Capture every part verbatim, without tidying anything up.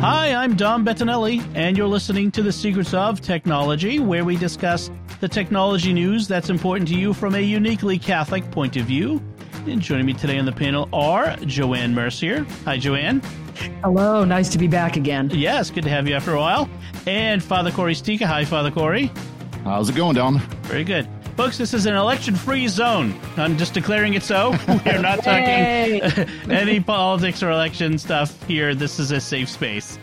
Hi, I'm Dom Bettinelli, and you're listening to The Secrets of Technology, where we discuss the technology news that's important to you from a uniquely Catholic point of view. And joining me today on the panel are Joanne Mercier. Hi, Joanne. Hello. Nice to be back again. Yes, good to have you after a while. And Father Corey Stika. Hi, Father Corey. How's it going, Dom? Very good. Folks, this is an election-free zone. I'm just declaring it so. We're not talking any politics or election stuff here. This is a safe space.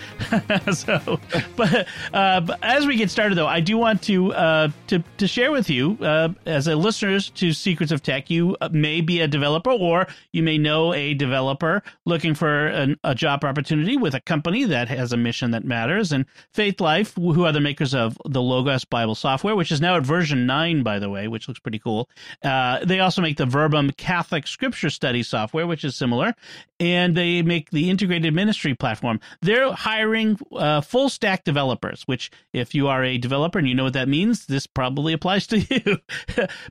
so, but, uh, but as we get started, though, I do want to uh, to, to share with you, uh, as a listener to Secrets of Tech, you may be a developer or you may know a developer looking for an, a job opportunity with a company that has a mission that matters. And Faith Life, who are the makers of the Logos Bible software, which is now at version nine, by the way, which looks pretty cool. Uh, they also make the Verbum Catholic Scripture Study software, which is similar, and they make the Integrated Ministry platform. They're hiring uh, full stack developers, which if you are a developer and you know what that means, this probably applies to you.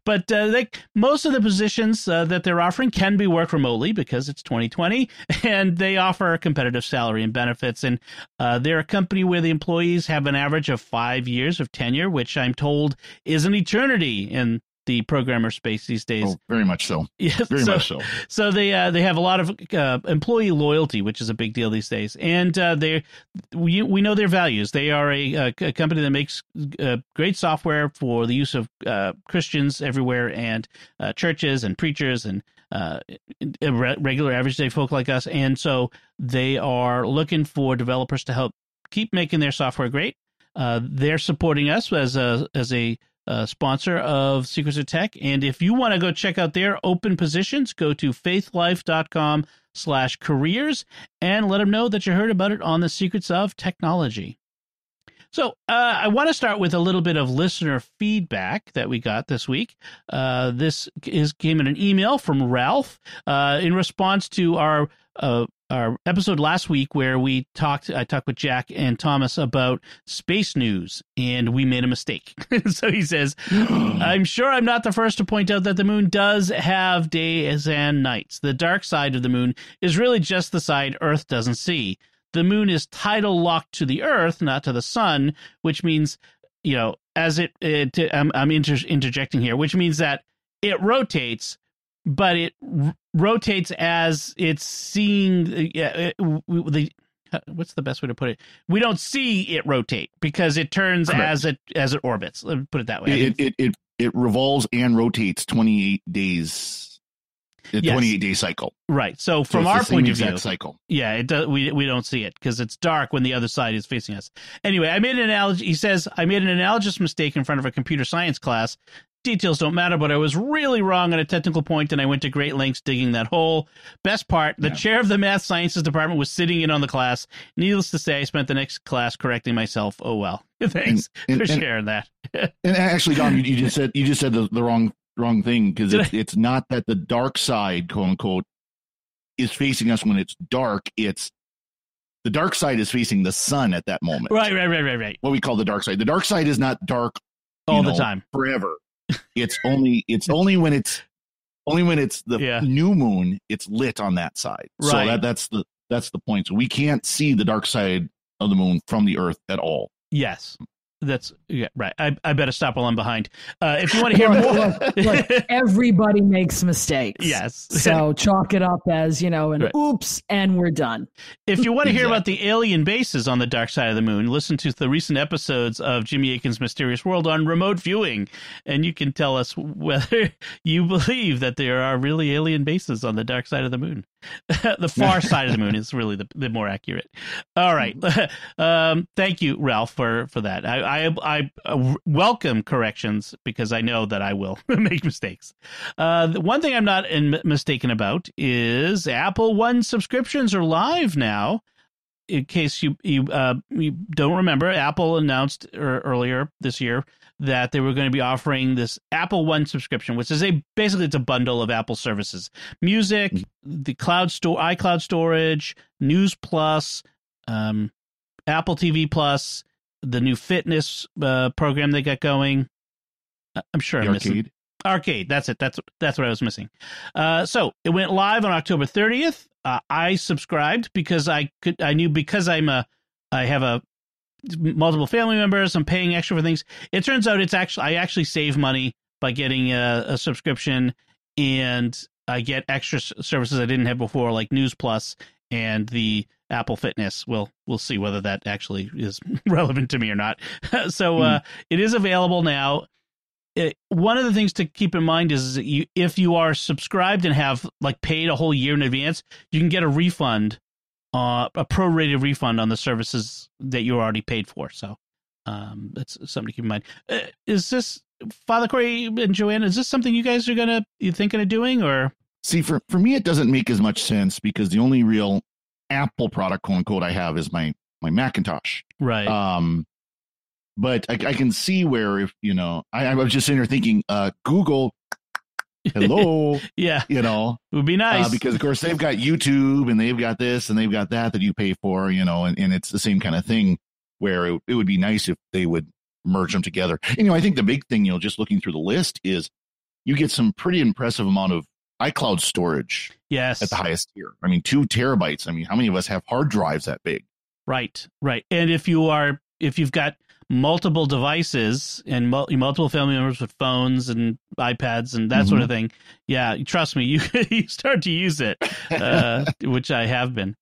but uh, they, most of the positions uh, that they're offering can be worked remotely because it's twenty twenty, and they offer a competitive salary and benefits. And uh, they're a company where the employees have an average of five years of tenure, which I'm told is an eternity in the programmer space these days. Oh, very much so. Yes, very so, much so. So they uh, they have a lot of uh, employee loyalty, which is a big deal these days. And uh, they we, we know their values. They are a, a company that makes uh, great software for the use of uh, Christians everywhere and uh, churches and preachers and uh, regular average day folk like us. And so they are looking for developers to help keep making their software great. Uh, they're supporting us as a as a Uh, sponsor of Secrets of Tech. And if you want to go check out their open positions, go to faithlife.com slash careers and let them know that you heard about it on the Secrets of Technology. So uh, I want to start with a little bit of listener feedback that we got this week. Uh, this is came in an email from Ralph uh, in response to our uh, our episode last week where we talked, I talked with Jack and Thomas about space news, and we made a mistake. So he says, I'm sure I'm not the first to point out that the moon does have days and nights. The dark side of the moon is really just the side Earth doesn't see. The moon is tidal locked to the Earth, not to the sun, which means, you know, as it, it I'm, I'm inter- interjecting here, which means that it rotates, but it r- rotates as it's seeing uh, it, w- the what's the best way to put it? We don't see it rotate because it turns Correct. as it as it orbits. Let me put it that way. It it, it it revolves and rotates twenty-eight days. The yes. twenty-eight day cycle. Right. So from so our point of view, cycle. Yeah, it does. We, we don't see it because it's dark when the other side is facing us. Anyway, I made an analogy. He says, I made an analogous mistake in front of a computer science class. Details don't matter, but I was really wrong on a technical point, and I went to great lengths digging that hole. Best part, the yeah. chair of the math sciences department was sitting in on the class. Needless to say, I spent the next class correcting myself. Oh, well, thanks and, and, for and, sharing that. And actually, Dom, you, you just said you just said the, the wrong wrong thing, because it, it's not that the dark side, quote unquote, is facing us when it's dark. It's the dark side is facing the sun at that moment. Right, right, right, right, right. What we call the dark side. The dark side is not dark all know, the time, forever. It's only it's only when it's only when it's the yeah. new moon, it's lit on that side. Right. So that, that's the that's the point. So we can't see the dark side of the moon from the Earth at all. Yes. That's yeah, right. I, I better stop while I'm behind. Uh, if you want to hear look, more, look, look, everybody makes mistakes. Yes. So chalk it up as, you know, an right. oops, and we're done. If you want to hear exactly. about the alien bases on the dark side of the moon, listen to the recent episodes of Jimmy Akin's Mysterious World on remote viewing, and you can tell us whether you believe that there are really alien bases on the dark side of the moon. The far side of the moon is really the, the more accurate. All right. Um, thank you, Ralph, for, for that. I, I, I uh, welcome corrections because I know that I will make mistakes. Uh, the one thing I'm not in, mistaken about is Apple One subscriptions are live now. in case you you, uh, you don't remember, Apple announced er, earlier this year that they were going to be offering this Apple One subscription, which is a basically it's a bundle of Apple services: music, the cloud store, iCloud storage, News Plus, um, Apple T V Plus, the new fitness uh, program they got going. I'm sure I'm missing arcade. Arcade. That's it. That's that's what I was missing. Uh, so it went live on October thirtieth. Uh, I subscribed because I could. I knew because I'm a. I have a multiple family members. I'm paying extra for things. It turns out it's actually I actually save money by getting a, a subscription, and I get extra services I didn't have before, like News Plus and the Apple Fitness. We'll we'll see whether that actually is relevant to me or not. So mm. uh, it is available now. It, one of the things to keep in mind is that you, if you are subscribed and have like paid a whole year in advance, you can get a refund, uh, a prorated refund on the services that you already paid for. So um, that's something to keep in mind. Uh, is this Father Corey and Joanne? Is this something you guys are gonna you thinking of doing or? See, for for me, it doesn't make as much sense because the only real Apple product, quote unquote, I have is my my Macintosh. Right. Um. But I, I can see where if, you know, I, I was just sitting here thinking, uh, Google, hello. Yeah. You know, it would be nice uh, because, of course, they've got YouTube and they've got this and they've got that that you pay for, you know, and, and it's the same kind of thing where it, it would be nice if they would merge them together. And, you know, I think the big thing, you know, just looking through the list is you get some pretty impressive amount of iCloud storage. Yes. At the highest tier. I mean, two terabytes. I mean, how many of us have hard drives that big? Right. Right. And if you are if you've got multiple devices and mul- multiple family members with phones and iPads and that mm-hmm. sort of thing. Yeah, trust me, you you start to use it, uh, which I have been.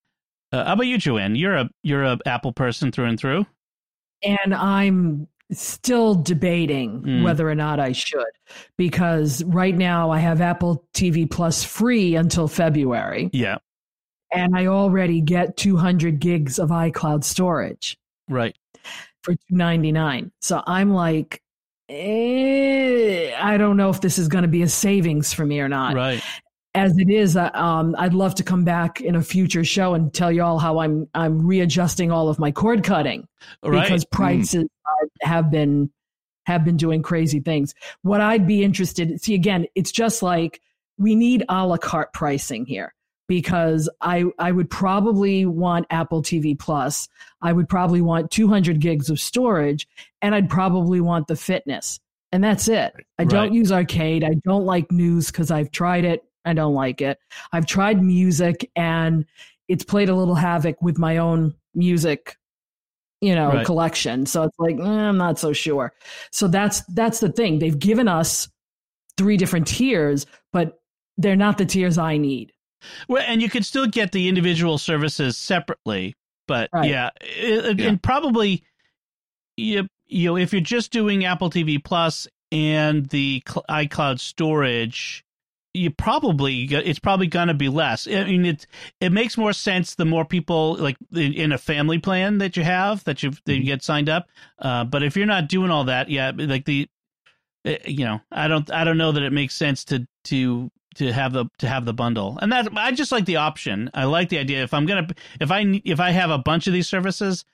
Uh, how about you, Joanne? You're a you're a Apple person through and through. And I'm still debating mm. whether or not I should, because right now I have Apple T V Plus free until February. Yeah, and I already get two hundred gigs of iCloud storage. Right. For two ninety-nine. So I'm like, eh, I don't know if this is going to be a savings for me or not. Right. As it is, uh, um, I'd love to come back in a future show and tell you all how I'm I'm readjusting all of my cord cutting right. because prices mm. have been have been doing crazy things. What I'd be interested, see again, it's just like we need a la carte pricing here. Because I, I would probably want Apple T V Plus. I would probably want two hundred gigs of storage, and I'd probably want the fitness. And that's it. I right. don't use Arcade. I don't like news because I've tried it. I don't like it. I've tried music, and it's played a little havoc with my own music, you know, right. collection. So it's like, eh, I'm not so sure. So that's that's the thing. They've given us three different tiers, but they're not the tiers I need. Well, and you could still get the individual services separately, but right. yeah, it, yeah, and probably you, you know, if you're just doing Apple T V Plus and the iCloud storage, you probably it's probably going to be less. I mean, it it makes more sense the more people like in a family plan that you have that you that you get signed up. Uh, but if you're not doing all that, yeah, like the you know, I don't I don't know that it makes sense to to. to have the to have the bundle. And that I just like the option. I like the idea if I'm going to if I if I have a bunch of these services,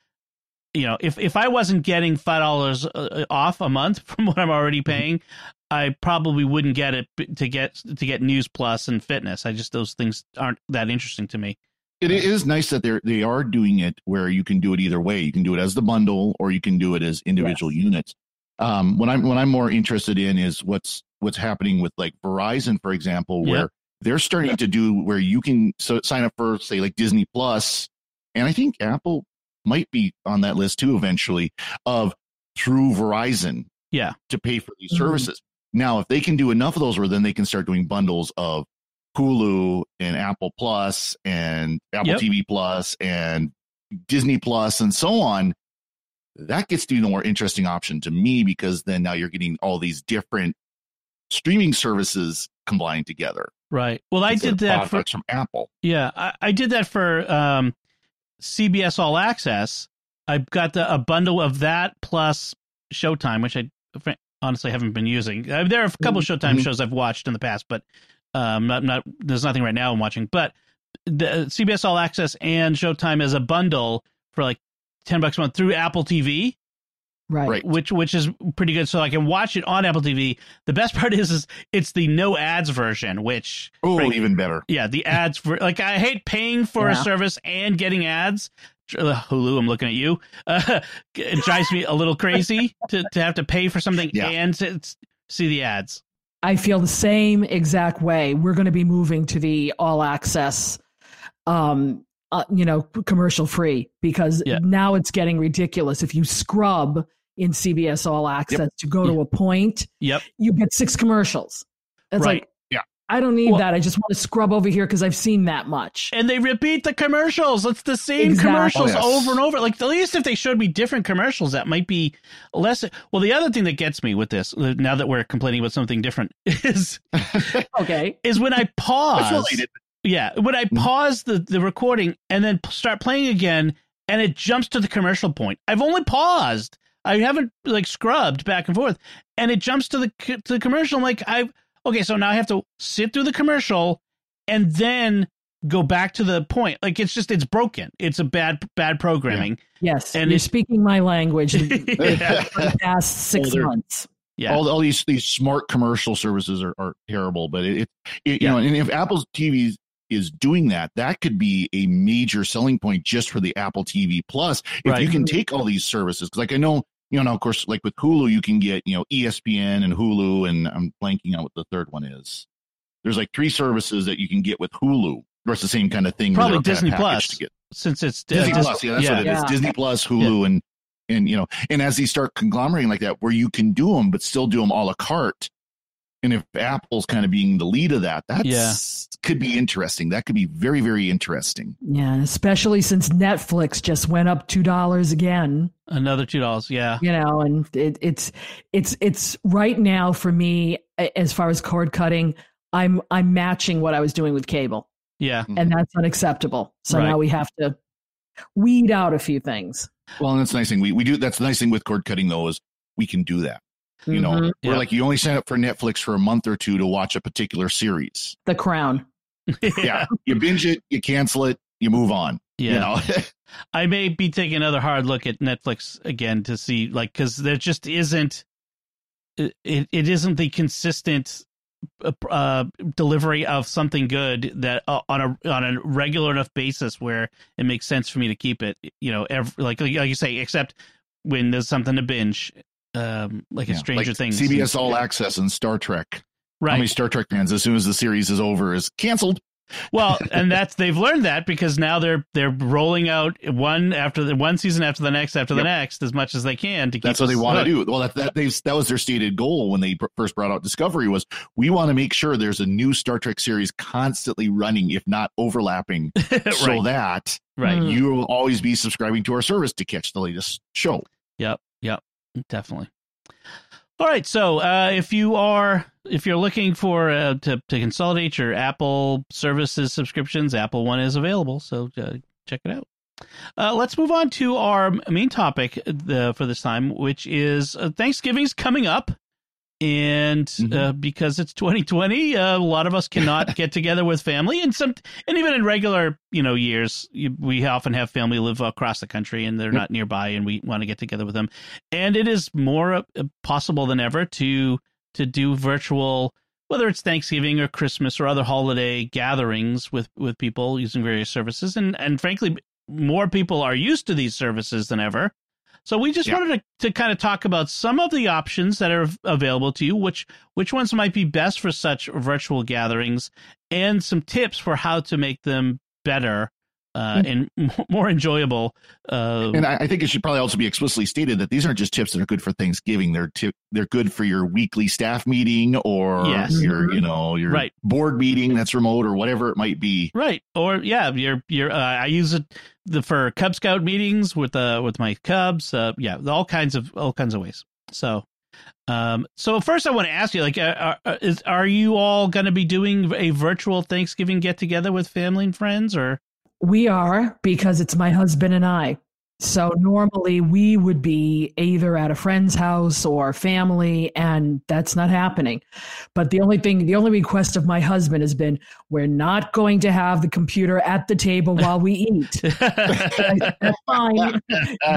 you know, if if I wasn't getting five dollars off a month from what I'm already paying, I probably wouldn't get it to get to get News Plus and Fitness. I just those things aren't that interesting to me. It is nice that they're they are doing it where you can do it either way. You can do it as the bundle or you can do it as individual yes. units. Um, what I'm what I'm more interested in is what's what's happening with like Verizon, for example, where yep. they're starting yep. to do where you can so sign up for, say, like Disney Plus. And I think Apple might be on that list, too, eventually of through Verizon. Yeah. To pay for these services. Mm-hmm. Now, if they can do enough of those where then they can start doing bundles of Hulu and Apple Plus and Apple yep. T V Plus and Disney Plus and so on. That gets to be the more interesting option to me, because then now you're getting all these different streaming services combined together. Right. Well, I did that for, from Apple. Yeah, I, I did that for um, C B S All Access. I got the, a bundle of that plus Showtime, which I honestly haven't been using. There are a couple mm-hmm. of Showtime mm-hmm. shows I've watched in the past, but um, not, not there's nothing right now I'm watching. But the C B S All Access and Showtime as a bundle for like ten bucks a month through Apple T V. Right. Which which is pretty good. So I can watch it on Apple T V. The best part is, is it's the no ads version, which. Oh, even better. Yeah. The ads for like I hate paying for yeah. a service and getting ads. Hulu, I'm looking at you. Uh, it drives me a little crazy to, to have to pay for something yeah. and to see the ads. I feel the same exact way. We're going to be moving to the all access, um, uh, you know, commercial free, because yeah. now it's getting ridiculous. If you scrub in C B S All Access yep. to go yep. to a point, yep. you get six commercials. It's right. like, yeah. I don't need well, that. I just want to scrub over here because I've seen that much. And they repeat the commercials. It's the same exactly. commercials oh, yes. over and over. Like, at least if they showed me different commercials, that might be less. Well, the other thing that gets me with this, now that we're complaining about something different, is okay. is when I pause. Yeah, when I pause the, the recording and then start playing again, and it jumps to the commercial point. I've only paused. I haven't like scrubbed back and forth, and it jumps to the to the commercial. I'm like, I've okay, so now I have to sit through the commercial and then go back to the point. Like it's just it's broken. It's a bad bad programming. Yeah. Yes, and you're speaking my language yeah. for the past six Older. months. Yeah. All all these these smart commercial services are, are terrible. But it, it, it you yeah. know, and if Apple's T Vs is doing that, that could be a major selling point just for the Apple T V Plus. If right. you can take all these services, because like I know, you know, of course, like with Hulu, you can get, you know, E S P N and Hulu, and I'm blanking on what the third one is. There's like three services that you can get with Hulu. That's the same kind of thing. Probably Disney kind of Plus, to get. Since it's Disney uh, Plus. Yeah, that's yeah, what it yeah. is. Disney Plus, Hulu, yeah. and and you know, and as they start conglomerating like that, where you can do them but still do them a la carte. And if Apple's kind of being the lead of that, that yeah. could be interesting. That could be very, very interesting. Yeah, especially since Netflix just went up two dollars again. Another two dollars, yeah. You know, and it, it's it's it's right now for me, as far as cord cutting, I'm I'm matching what I was doing with cable. Yeah. And that's unacceptable. So right. now we have to weed out a few things. Well, and that's the nice thing. We we do that's the nice thing with cord cutting though, is we can do that. You know, mm-hmm. where yeah. like you only sign up for Netflix for a month or two to watch a particular series. The Crown. yeah. You binge it, you cancel it, you move on. Yeah. You know? I may be taking another hard look at Netflix again to see, like, because there just isn't, it, it isn't the consistent uh, delivery of something good that uh, on a on a regular enough basis where it makes sense for me to keep it, you know, every, like, like you say, except when there's something to binge. Um, like a yeah, Stranger like Things, C B S All yeah. Access, and Star Trek. Right, how many Star Trek fans, as soon as the series is over, is canceled? Well, and that's they've learned that because now they're they're rolling out one after the one season after the next after yep. the next as much as they can to keep. That's what they want hooked. to do. Well, that that they that was their stated goal when they pr- first brought out Discovery was we want to make sure there's a new Star Trek series constantly running, if not overlapping, right. so that right. you will always be subscribing to our service to catch the latest show. Yep. Yep. Definitely. All right. So uh, if you are if you're looking for uh, to, to consolidate your Apple services subscriptions, Apple One is available. So uh, check it out. Uh, let's move on to our main topic uh, for this time, which is uh, Thanksgiving's coming up. And mm-hmm. uh, because it's twenty twenty, uh, a lot of us cannot get together with family, and some, and even in regular, you know, years, you, we often have family live across the country, and they're yep. not nearby, and we want to get together with them. And it is more uh, possible than ever to to do virtual, whether it's Thanksgiving or Christmas or other holiday gatherings with, with people using various services, and and frankly, more people are used to these services than ever. So we just yeah. wanted to, to kind of talk about some of the options that are available to you, which which ones might be best for such virtual gatherings, and some tips for how to make them better uh, mm-hmm. and more enjoyable. Uh, and I, I think it should probably also be explicitly stated that these aren't just tips that are good for Thanksgiving. They're t- they're good for your weekly staff meeting or yes. your you know your right. board meeting that's remote or whatever it might be. Right. Or yeah, your your uh, I use it. The for Cub Scout meetings with uh with my Cubs, uh, yeah, all kinds of all kinds of ways. So, um, so first I want to ask you, like, are is, are you all going to be doing a virtual Thanksgiving get together with family and friends, or we are because it's my husband and I. So normally we would be either at a friend's house or family, and that's not happening. But the only thing, the only request of my husband has been, we're not going to have the computer at the table while we eat. That's fine.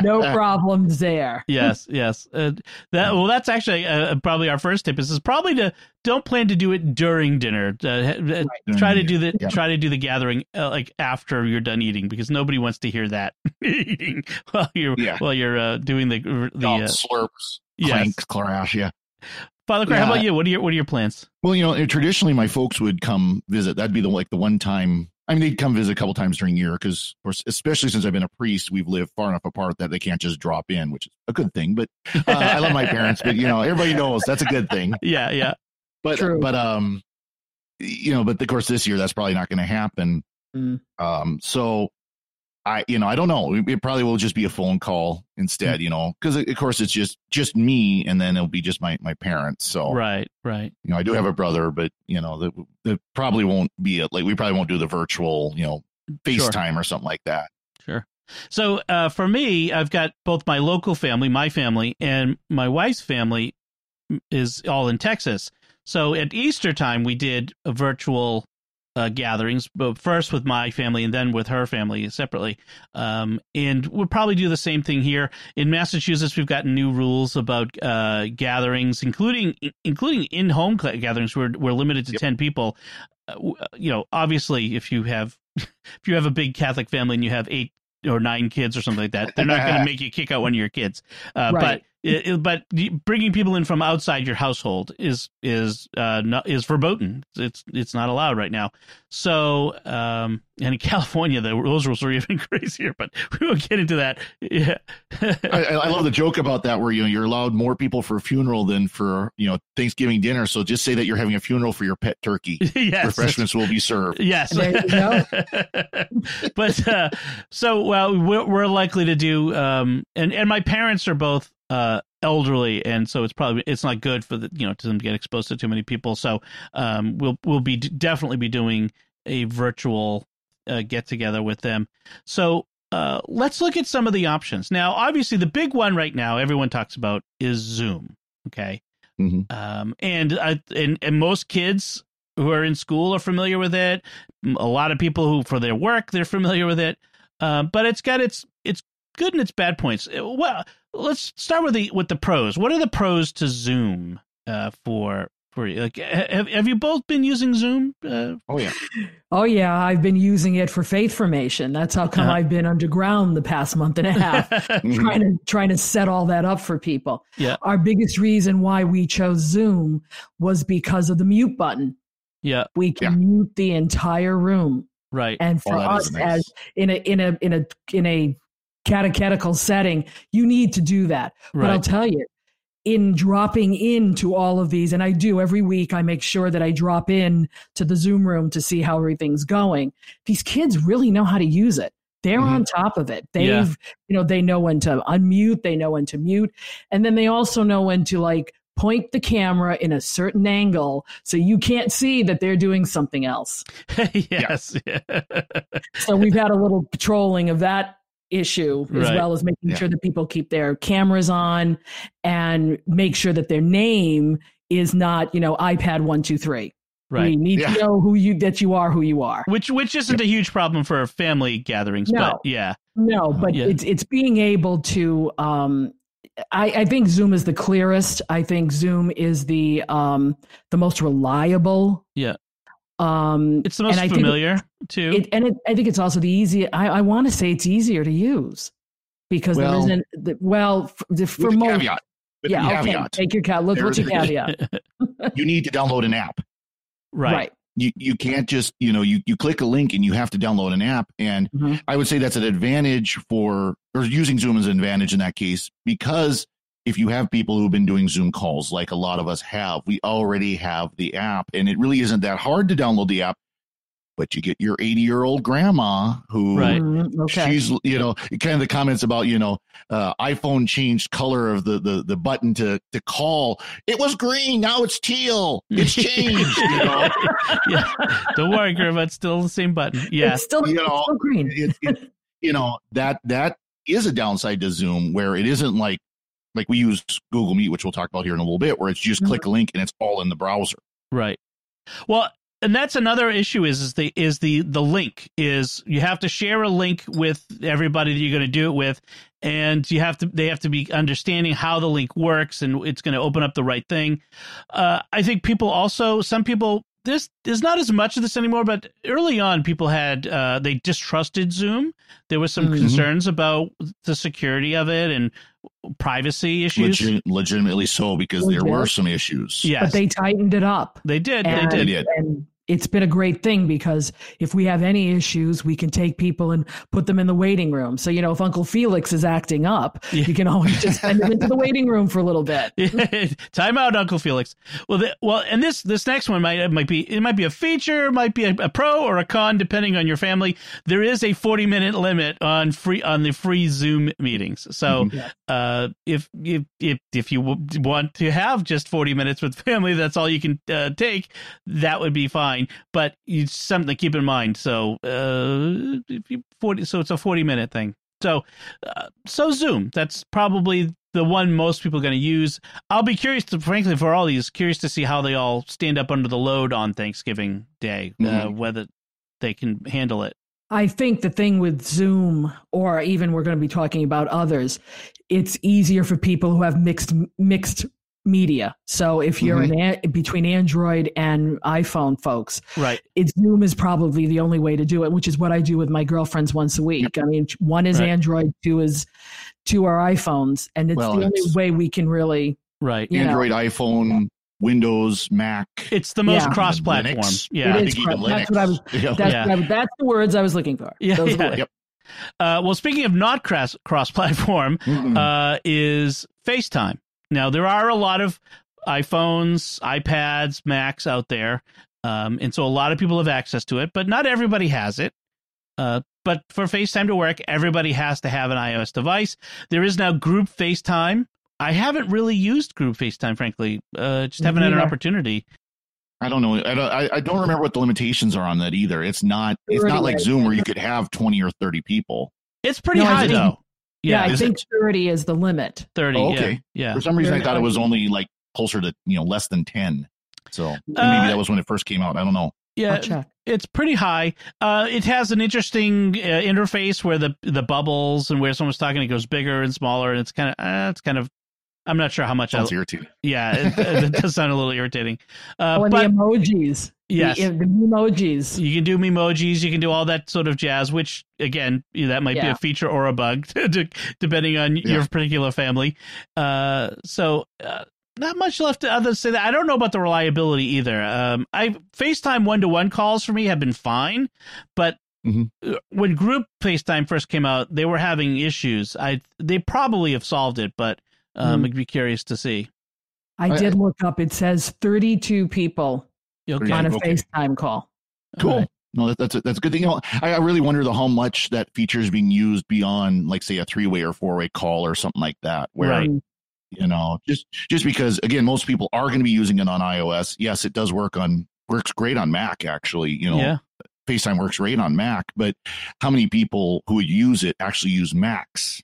No problems there. Yes, yes. Uh, that, well, that's actually uh, probably our first tip is, is probably to don't plan to do it during dinner. Uh, right. Try to do the yeah. try to do the gathering uh, like after you're done eating, because nobody wants to hear that eating. While you're yeah. while you're uh, doing the the uh, slurps, yes. clank, clash, yeah. Father Corey, yeah. how about you? What are your what are your plans? Well, you know, traditionally my folks would come visit. That'd be the like the one time. I mean, they'd come visit a couple times during the year because, of course, especially since I've been a priest, we've lived far enough apart that they can't just drop in, which is a good thing. But uh, I love my parents, but you know, everybody knows that's a good thing. Yeah, yeah. But True. but um, you know, but of course this year that's probably not going to happen. Mm. Um, so. I, you know, I don't know. It probably will just be a phone call instead, you know, because, of course, it's just just me, and then it'll be just my, my parents. So. Right. Right. You know, I do have a brother, but, you know, that, that probably won't be it. Like we probably won't do the virtual, you know, FaceTime sure. or something like that. Sure. So uh, for me, I've got both my local family, my family, and my wife's family is all in Texas. So at Easter time, we did a virtual Uh, gatherings, but first with my family and then with her family separately. Um, and we'll probably do the same thing here in Massachusetts. We've gotten new rules about uh, gatherings, including including in-home gatherings. We're we're limited to yep. ten people. Uh, you know, obviously, if you have if you have a big Catholic family and you have eight or nine kids or something like that, they're not going to make you kick out one of your kids. Uh, right. But it, but bringing people in from outside your household is is uh, not, is verboten. It's it's not allowed right now. So um, and in California, the, those rules are even crazier. But we won't get into that. Yeah. I, I love the joke about that, where you know you're allowed more people for a funeral than for you know Thanksgiving dinner. So just say that you're having a funeral for your pet turkey. Yes. Refreshments will be served. Yes. There you go. But uh, so. Well, we're likely to do, um, and, and my parents are both uh, elderly, and so it's probably it's not good for the, you know to them to get exposed to too many people. So um, we'll we'll be definitely be doing a virtual uh, get together with them. So uh, let's look at some of the options now. Obviously, the big one right now everyone talks about is Zoom. Okay, mm-hmm. um, and, I, and and most kids who are in school are familiar with it. A lot of people who for their work they're familiar with it. Uh, but it's got its its good and its bad points. Well, let's start with the with the pros. What are the pros to Zoom uh, for for you? Like, have have you both been using Zoom? Uh, oh yeah, oh yeah. I've been using it for faith formation. That's how come uh-huh. I've been underground the past month and a half, trying to trying to set all that up for people. Yeah. Our biggest reason why we chose Zoom was because of the mute button. Yeah, we can yeah. mute the entire room. Right. And for oh, us nice. as in a in a in a in a catechetical setting, you need to do that. Right. But I'll tell you, in dropping into all of these, and I do every week, I make sure that I drop in to the Zoom room to see how everything's going. These kids really know how to use it. They're mm-hmm. on top of it. They've yeah. you know, they know when to unmute, they know when to mute, and then they also know when to like point the camera in a certain angle so you can't see that they're doing something else. Yes. Yeah. So we've had a little patrolling of that issue as right. well as making yeah. sure that people keep their cameras on and make sure that their name is not, you know, iPad one, two, three. Right. We need yeah. to know who you that you are, who you are. Which which isn't yeah. a huge problem for family gatherings. No. But yeah. No, but yeah. it's it's being able to um I, I think Zoom is the clearest. I think Zoom is the um, the most reliable. Yeah, um, it's the most familiar it, too, it, and it, I think it's also the easiest. I, I want to say it's easier to use because well, there isn't. The, well, the, for most, caveat, yeah, caveat. Okay. Take your cat. Look, what's your caveat? You need to download an app, right? right. You you can't just you know you, you click a link and you have to download an app, and mm-hmm. I would say that's an advantage for or using Zoom is an advantage in that case, because if you have people who've been doing Zoom calls like a lot of us have, we already have the app, and it really isn't that hard to download the app. But you get your eighty year old grandma who right. okay. she's, you know, kind of the comments about, you know, uh, iPhone changed color of the, the, the button to, to call. It was green. Now it's teal. It's changed. You know? Yeah. Don't worry, grandma. It's still the same button. Yeah. It's still, you know, it's still green. It, it, you know, that, that is a downside to Zoom where it isn't like, like we use Google Meet, which we'll talk about here in a little bit, where it's just mm-hmm. click a link and it's all in the browser. Right. Well, and that's another issue is, is the is the the link is you have to share a link with everybody that you're going to do it with. And you have to they have to be understanding how the link works and it's going to open up the right thing. Uh, I think people also some people this there's not as much of this anymore. But early on, people had uh, they distrusted Zoom. There was some mm-hmm. concerns about the security of it and privacy issues. Legit, legitimately so, because there were some issues. Yes. But they tightened it up. They did. And, they did. And it's been a great thing because if we have any issues, we can take people and put them in the waiting room. So, you know, if Uncle Felix is acting up, yeah. you can always just send him into the waiting room for a little bit. Yeah. Time out, Uncle Felix. Well, the, well, and this this next one might it might be it might be a feature, might be a, a pro or a con depending on your family. There is a forty minute limit on free on the free Zoom meetings. So, mm-hmm. yeah. Uh, if, if if if you w- want to have just forty minutes with family, that's all you can uh, take. That would be fine, but it's something to keep in mind. So uh, if you forty, so it's a forty minute thing. So uh, so Zoom, that's probably the one most people are going to use. I'll be curious, to, frankly, for all these, curious to see how they all stand up under the load on Thanksgiving Day, mm-hmm. uh, whether they can handle it. I think the thing with Zoom, or even we're going to be talking about others, it's easier for people who have mixed mixed media. So if you're mm-hmm. an a- between Android and iPhone folks, right? It's Zoom is probably the only way to do it, which is what I do with my girlfriends once a week. Yep. I mean, one is right. Android, two is two are iPhones, and it's well, the it's, only way we can really right Android, know. iPhone. Windows, Mac. It's the most yeah. cross-platform. Linux. Yeah, I think cross- even Linux. That's what I was. That's, yeah. what I, that's the words I was looking for. Yeah. Those yeah. Yep. Uh, well, speaking of not cross cross-platform, mm-hmm. uh, is FaceTime. Now there are a lot of iPhones, iPads, Macs out there, um, and so a lot of people have access to it, but not everybody has it. Uh, but for FaceTime to work, everybody has to have an iOS device. There is now group FaceTime. I haven't really used group FaceTime, frankly. Uh, just haven't had an opportunity. I don't know. I don't, I don't remember what the limitations are on that either. It's not. It's not like Zoom where you could have twenty or thirty people. It's pretty no, high think, though. Yeah, yeah I think it? thirty is the limit. Thirty. Oh, okay. Yeah, yeah. For some reason, I thought it was only like closer to you know less than ten. So uh, maybe that was when it first came out. I don't know. Yeah, it's pretty high. Uh, it has an interesting uh, interface where the the bubbles and where someone's talking, it goes bigger and smaller, and it's kind of uh, it's kind of. I'm not sure how much. Sounds I, irritating. Yeah, it, it does sound a little irritating. Uh, oh, and but, the emojis. Yes. The, the emojis. You can do memojis. You can do all that sort of jazz, which, again, that might yeah. be a feature or a bug, depending on yeah. your particular family. Uh, so uh, not much left to others say that. I don't know about the reliability either. Um, I FaceTime one-to-one calls for me have been fine, but mm-hmm. when group FaceTime first came out, they were having issues. I They probably have solved it, but Um, I'd be curious to see. I did look up. It says thirty-two people okay. on a okay. FaceTime call. Cool. Right. No, that, that's a, that's a good thing. You know, I, I really wonder the how much that feature is being used beyond, like, say, a three-way or four-way call or something like that. Where right. you know, just just because again, most people are going to be using it on iOS. Yes, it does work on works great on Mac. Actually, you know, yeah. FaceTime works great on Mac. But how many people who would use it actually use Macs?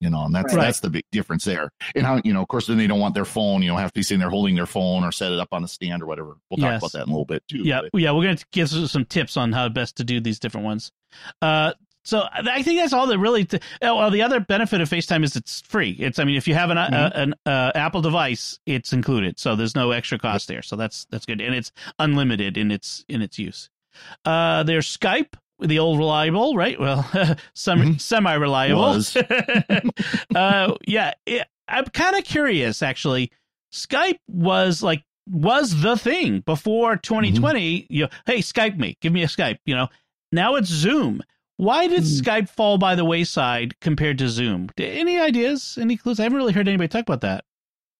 You know, and that's right. that's the big difference there. And how, you know, of course, then they don't want their phone, you know, have to be sitting there holding their phone or set it up on a stand or whatever. We'll talk yes. about that in a little bit, too. Yeah. But. Yeah. We're going to give some tips on how best to do these different ones. Uh, so I think that's all that really. Th- oh, well, the other benefit of FaceTime is it's free. It's I mean, if you have an mm-hmm. uh, an uh, Apple device, it's included. So there's no extra cost there. So that's that's good. And it's unlimited in its in its use. Uh, there's Skype. The old reliable, right? Well, some mm-hmm. semi-reliable. uh, yeah, it, I'm kind of curious, actually. Skype was like was the thing before twenty twenty. Mm-hmm. You know, hey, Skype me, give me a Skype. You know, now it's Zoom. Why did mm-hmm. Skype fall by the wayside compared to Zoom? Any ideas? Any clues? I haven't really heard anybody talk about that.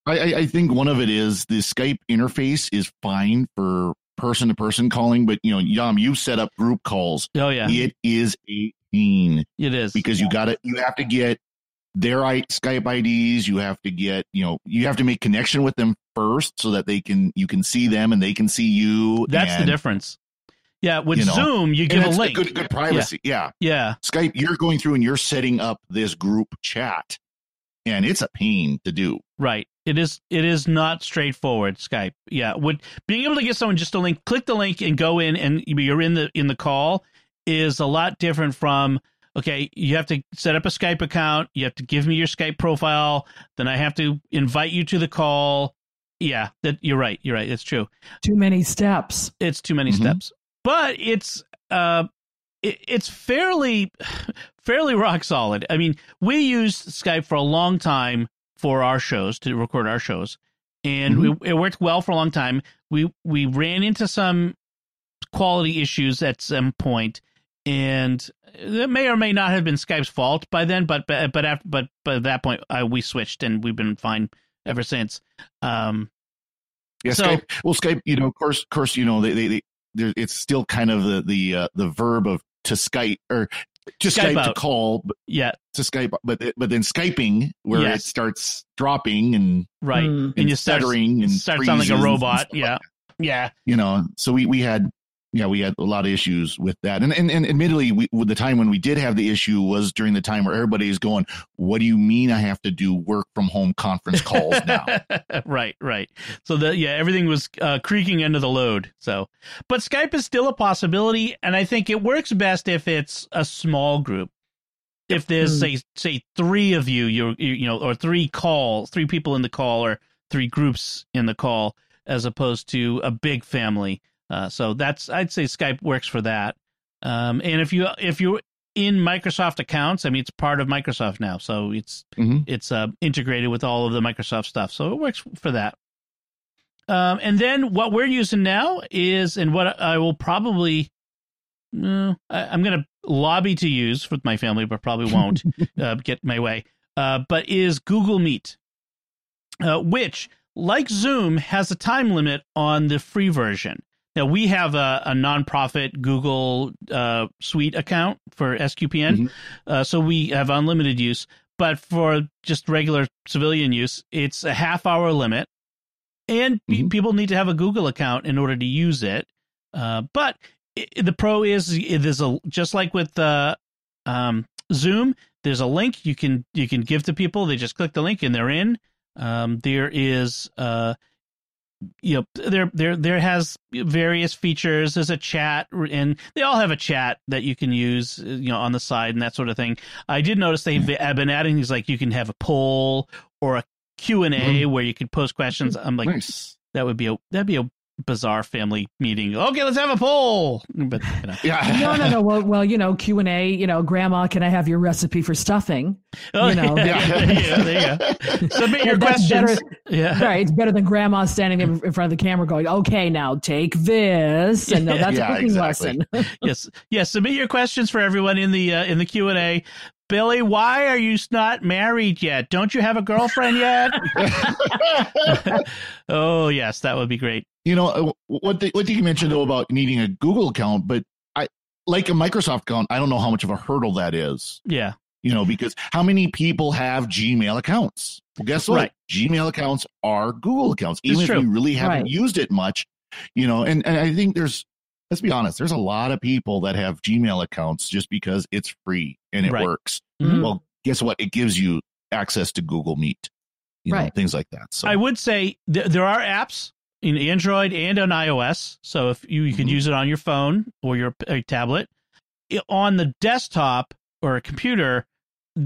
I, I think one of it is the Skype interface is fine for person to person calling, but you know, Yom, you set up group calls. Oh yeah, it is a pain. It is because yeah. you got to you have to get their Skype I Ds. You have to get you know you have to make connection with them first so that they can you can see them and they can see you. That's and, the difference. Yeah, with you know? Zoom, you give and a link. Good, good privacy. Yeah. yeah, yeah. Skype, you're going through and you're setting up this group chat, and it's a pain to do. Right. It is. It is not straightforward. Skype. Yeah. Would being able to get someone just a link, click the link, and go in, and you're in the in the call is a lot different from. Okay, you have to set up a Skype account. You have to give me your Skype profile. Then I have to invite you to the call. Yeah, that you're right. You're right. It's true. Too many steps. It's too many mm-hmm. steps. But it's uh, it, it's fairly fairly rock solid. I mean, we used Skype for a long time for our shows to record our shows, and mm-hmm. we, it worked well for a long time. We we ran into some quality issues at some point, and that may or may not have been Skype's fault by then. But but but after but but at that point, I, we switched, and we've been fine ever since. Um, yeah, so, Skype. Well, Skype. You know, of course, of course, you know they. they, they There, it's still kind of the the uh, the verb of to Skype or to Skype, Skype to call, but yeah, to Skype, but but then Skyping where yes. it starts dropping and right, and, and you stuttering and start sounding like a robot, yeah, like yeah, you know. So we we had yeah we had a lot of issues with that, and and and admittedly, we, the time when we did have the issue was during the time where everybody's going, what do you mean I have to do work from home conference calls now? Right, right. So the yeah, everything was uh, creaking under the load. So, but Skype is still a possibility, and I think it works best if it's a small group. If there's mm. say say three of you, you you know, or three call, three people in the call, or three groups in the call, as opposed to a big family. Uh, so that's I'd say Skype works for that. Um, and if you if you're in Microsoft accounts, I mean, it's part of Microsoft now, so it's mm-hmm. it's uh, integrated with all of the Microsoft stuff. So it works for that. Um, and then what we're using now is, and what I will probably, uh, I, I'm going to lobby to use with my family, but probably won't uh, get my way. Uh, but is Google Meet, uh, which like Zoom has a time limit on the free version. Now, we have a, a nonprofit Google uh, Suite account for S Q P N, mm-hmm. uh, so we have unlimited use. But for just regular civilian use, it's a half-hour limit, and mm-hmm. pe- people need to have a Google account in order to use it. Uh, but it, the pro is, it is a, just like with uh, um, Zoom, there's a link you can you can give to people. They just click the link, and they're in. Um, there is... Uh, You know, there there there has various features. There's a chat, and they all have a chat that you can use, you know, on the side and that sort of thing. I did notice they've been adding things like you can have a poll or a Q and A mm-hmm. where you could post questions. I'm like, nice. that would be a that'd be a bizarre family meeting. Okay, let's have a poll. But you know. yeah. no, no, no. Well, well, you know, Q and A. You know, Grandma, can I have your recipe for stuffing? Oh, you know, yeah, yeah, yeah, there you go. Submit your questions. Yeah. Right. It's better than Grandma standing in front of the camera going, okay, now take this. And no, that's yeah, a cooking exactly. lesson. yes. Yes. Submit your questions for everyone in the, uh, in the Q and A. Billy, why are you not married yet? Don't you have a girlfriend yet? Oh, yes. That would be great. You know, what the, what did you mention, though, about needing a Google account? But I like a Microsoft account. I don't know how much of a hurdle that is. Yeah. You know, because how many people have Gmail accounts? Well, guess what? Right. Gmail accounts are Google accounts, even if you really haven't right. used it much. You know, and, and I think there's, let's be honest, there's a lot of people that have Gmail accounts just because it's free and it right. works. Mm-hmm. Well, guess what? It gives you access to Google Meet, you right. know, things like that. So I would say th- there are apps in Android and on iOS. So if you, you can mm-hmm. use it on your phone or your, your tablet. It, on the desktop or a computer,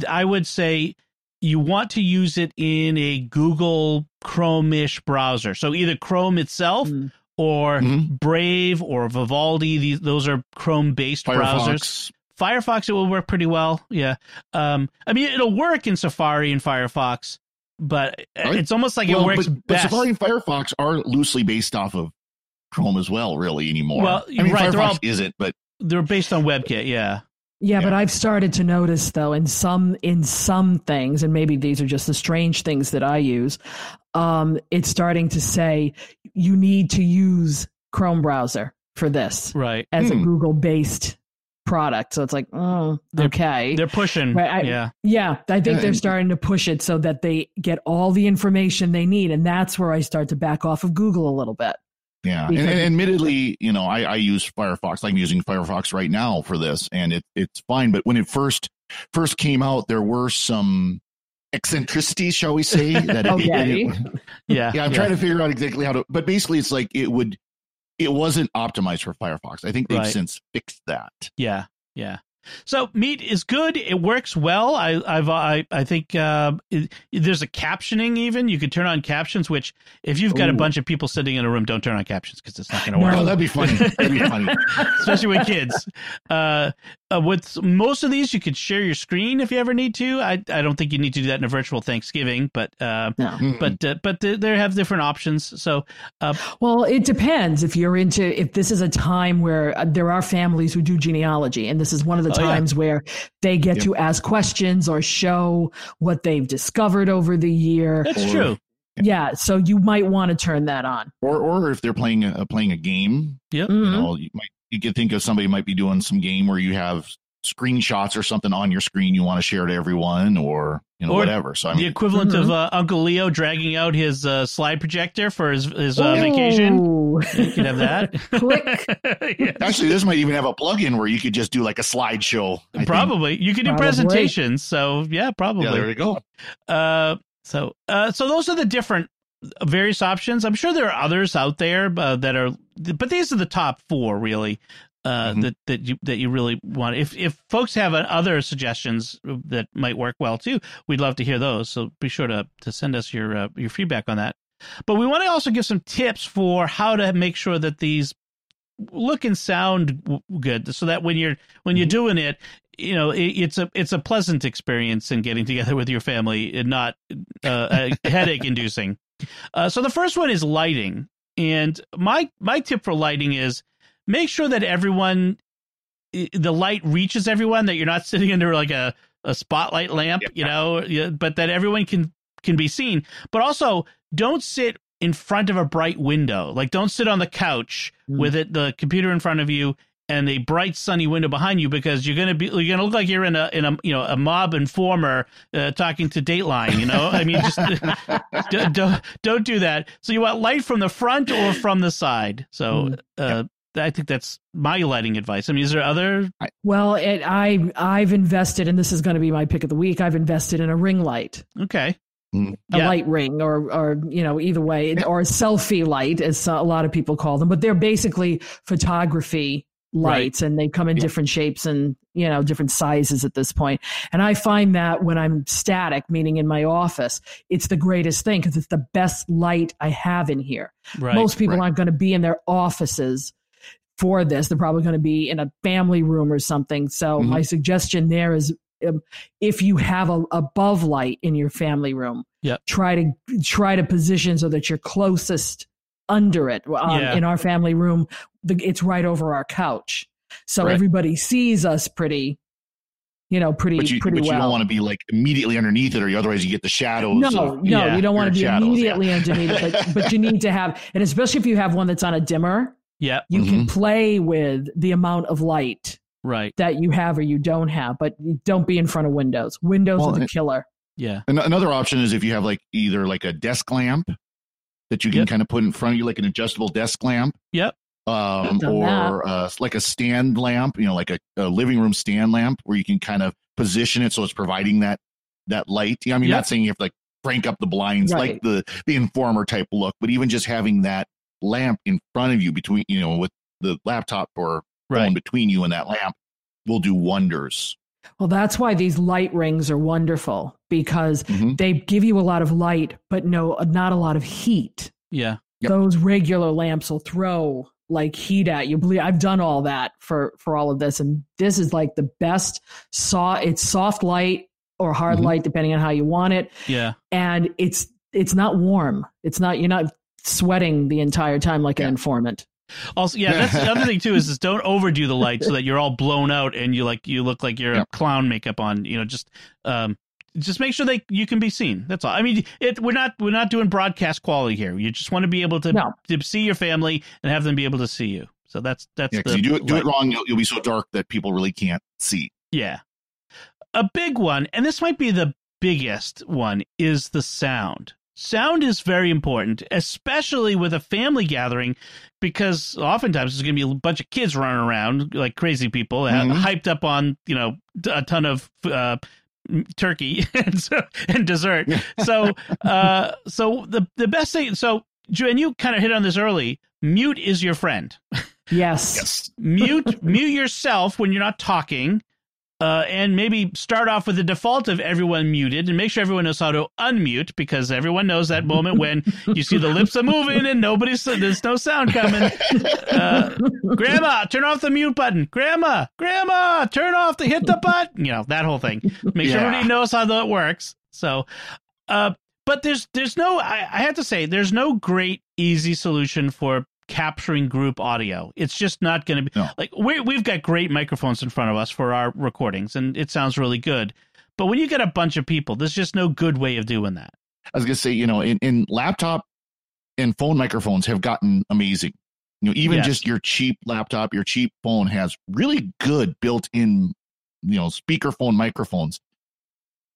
I would say you want to use it in a Google Chrome-ish browser. So either Chrome itself mm. or mm-hmm. Brave or Vivaldi. These, those are Chrome-based browsers. Firefox, it will work pretty well. Yeah. Um, I mean, it'll work in Safari and Firefox, but right. it's almost like well, it works but, best. But Safari and Firefox are loosely based off of Chrome as well, really, anymore. Well, I mean, right, Firefox all, isn't, but... They're based on WebKit, yeah. Yeah, yeah, but I've started to notice, though, in some in some things, and maybe these are just the strange things that I use, um, it's starting to say you need to use Chrome browser for this right. as hmm. a Google-based product. So it's like, oh, they're, okay. They're pushing. Right? I, yeah. Yeah. I think yeah. they're starting to push it so that they get all the information they need. And that's where I start to back off of Google a little bit. Yeah. And, and admittedly, you know, I, I use Firefox. I'm using Firefox right now for this, and it, it's fine. But when it first first came out, there were some eccentricities, shall we say? That it, okay. it, it, yeah. Yeah. I'm yeah. trying to figure out exactly how to. But basically, it's like it would. It wasn't optimized for Firefox. I think they've right. since fixed that. Yeah. Yeah. So Meet is good. It works well. I I've, I I think uh, it, there's a captioning even. You could turn on captions, which if you've got Ooh. a bunch of people sitting in a room, don't turn on captions because it's not going to work. No, that'd be funny. That'd be funny. Especially with kids. Uh, uh, with most of these, you could share your screen if you ever need to. I I don't think you need to do that in a virtual Thanksgiving, but uh, no. but uh, but th- they have different options. So uh, well, it depends if you're into if this is a time where uh, there are families who do genealogy, and this is one of the times oh, yeah. where they get yeah. to ask questions or show what they've discovered over the year. That's or, true. Yeah. yeah, so you might want to turn that on. Or, or if they're playing a, playing a game, yep. you know, you might you could think of somebody might be doing some game where you have screenshots or something on your screen you want to share to everyone, or you know or whatever. So I mean, the equivalent mm-hmm. of uh, Uncle Leo dragging out his uh, slide projector for his his uh, vacation. You could have that. Click. Yes. Actually, this might even have a plug-in where you could just do like a slideshow. I probably think. You could do probably. presentations. So yeah, probably. Yeah, there you go. Uh, so uh, so those are the different various options. I'm sure there are others out there uh, that are, but these are the top four really. Uh, mm-hmm. that, that you that you really want. If if folks have other suggestions that might work well too, we'd love to hear those. So be sure to to send us your uh, your feedback on that. But we want to also give some tips for how to make sure that these look and sound good, so that when you're when you're doing it, you know, it, it's a it's a pleasant experience in getting together with your family, and not uh, headache inducing. Uh, so the first one is lighting, and my my tip for lighting is, make sure that everyone, the light reaches everyone, that you're not sitting under like a, a spotlight lamp, yeah. you know, but that everyone can, can be seen. But also don't sit in front of a bright window. Like don't sit on the couch mm. with it, the computer in front of you and a bright sunny window behind you, because you're going to be, you're going to look like you're in a, in a, you know, a mob informer uh, talking to Dateline, you know, I mean, just don't, don't, don't do that. So you want light from the front or from the side. So, mm. uh, I think that's my lighting advice. I mean, is there other? Well, it, I, I've invested, and this is going to be my pick of the week, I've invested in a ring light. Okay. A yeah. light ring or, or, you know, either way, or a selfie light, as a lot of people call them. But they're basically photography lights, right. and they come in yeah. different shapes and, you know, different sizes at this point. And I find that when I'm static, meaning in my office, it's the greatest thing because it's the best light I have in here. Right. Most people right. aren't going to be in their offices for this. They're probably going to be in a family room or something. So mm-hmm. my suggestion there is, um, if you have a above light in your family room, yep. try to try to position so that you're closest under it. Um, yeah. In our family room, the, it's right over our couch. So right. everybody sees us pretty, you know, pretty, but you, pretty but well. But you don't want to be like immediately underneath it, or otherwise you get the shadows. No, of, no, yeah, you don't want to be shadows, immediately yeah. underneath it, but, but you need to have, and especially if you have one that's on a dimmer, yeah, you mm-hmm. can play with the amount of light right. that you have or you don't have, but don't be in front of windows. Windows well, are the killer. Yeah. And another option is if you have like either like a desk lamp that you can yep. kind of put in front of you, like an adjustable desk lamp. Yep. Um, or uh, like a stand lamp, you know, like a, a living room stand lamp where you can kind of position it so it's providing that that light. I mean, yep. not saying you have to like crank up the blinds right. like the the informer type look, but even just having that lamp in front of you between, you know, with the laptop or right. phone between you and that lamp will do wonders. Well, that's why these light rings are wonderful, because mm-hmm. they give you a lot of light, but no, not a lot of heat. Yeah. Yep. Those regular lamps will throw like heat at you. Believe I've done all that for, for all of this. And this is like the best saw. It's soft light or hard mm-hmm. light, depending on how you want it. Yeah. And it's, it's not warm. It's not, you're not sweating the entire time like yeah. an informant. Also, yeah, that's the other thing too, is, is don't overdo the light so that you're all blown out and you like you look like you're yeah. a clown makeup on. You know, just um, just make sure that you can be seen. That's all. I mean, it we're not we're not doing broadcast quality here. You just want to be able to, no. to see your family and have them be able to see you. So that's that's yeah, the. You do it do it wrong, you'll, you'll be so dark that people really can't see. Yeah, a big one, and this might be the biggest one, is the sound. Sound is very important, especially with a family gathering, because oftentimes there's going to be a bunch of kids running around like crazy people, mm-hmm. hyped up on, you know, a ton of uh, turkey and, so, and dessert. So uh, so the, the best thing. So, Joanne, you kind of hit on this early. Mute is your friend. Yes. yes. Mute mute yourself when you're not talking. Uh, and maybe start off with the default of everyone muted and make sure everyone knows how to unmute, because everyone knows that moment when you see the lips are moving and nobody's, there's no sound coming. Uh, Grandma, turn off the mute button. Grandma, Grandma, turn off the hit the button. You know, that whole thing. Make yeah. sure everybody knows how that works. So, uh, but there's, there's no, I, I have to say, there's no great, easy solution for capturing group audio. It's just not going to be no. like we we've got great microphones in front of us for our recordings, and it sounds really good. But when you get a bunch of people, there's just no good way of doing that. I was going to say, you know, in, in laptop and phone microphones have gotten amazing. You know, even yes. just your cheap laptop, your cheap phone has really good built-in, you know, speakerphone microphones,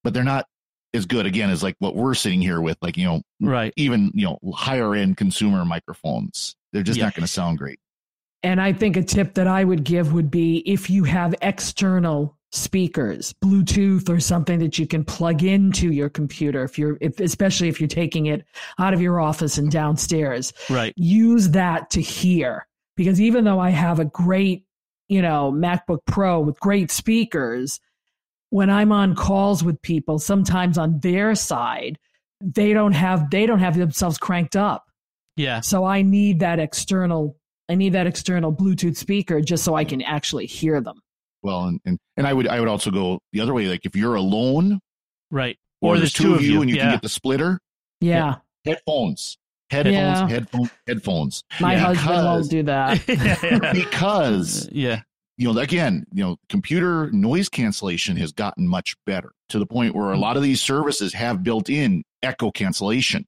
but they're not as good again as like what we're sitting here with, like, you know, right. even, you know, higher end consumer microphones. They're just yeah. not going to sound great. And I think a tip that I would give would be if you have external speakers, Bluetooth or something that you can plug into your computer, if you're, if, especially if you're taking it out of your office and downstairs, right. use that to hear. Because even though I have a great, you know, MacBook Pro with great speakers, when I'm on calls with people, sometimes on their side, they don't have, they don't have themselves cranked up. Yeah. So I need that external, I need that external Bluetooth speaker just so I can actually hear them. Well, and, and, and I would, I would also go the other way. Like if you're alone, right. Or, or there's, there's two, two of you, you and you yeah. can get the splitter. Yeah. Headphones, headphones, yeah. headphones, headphones. My yeah. husband because, won't do that yeah. because, yeah. you know, again, you know, computer noise cancellation has gotten much better to the point where a lot of these services have built in echo cancellation.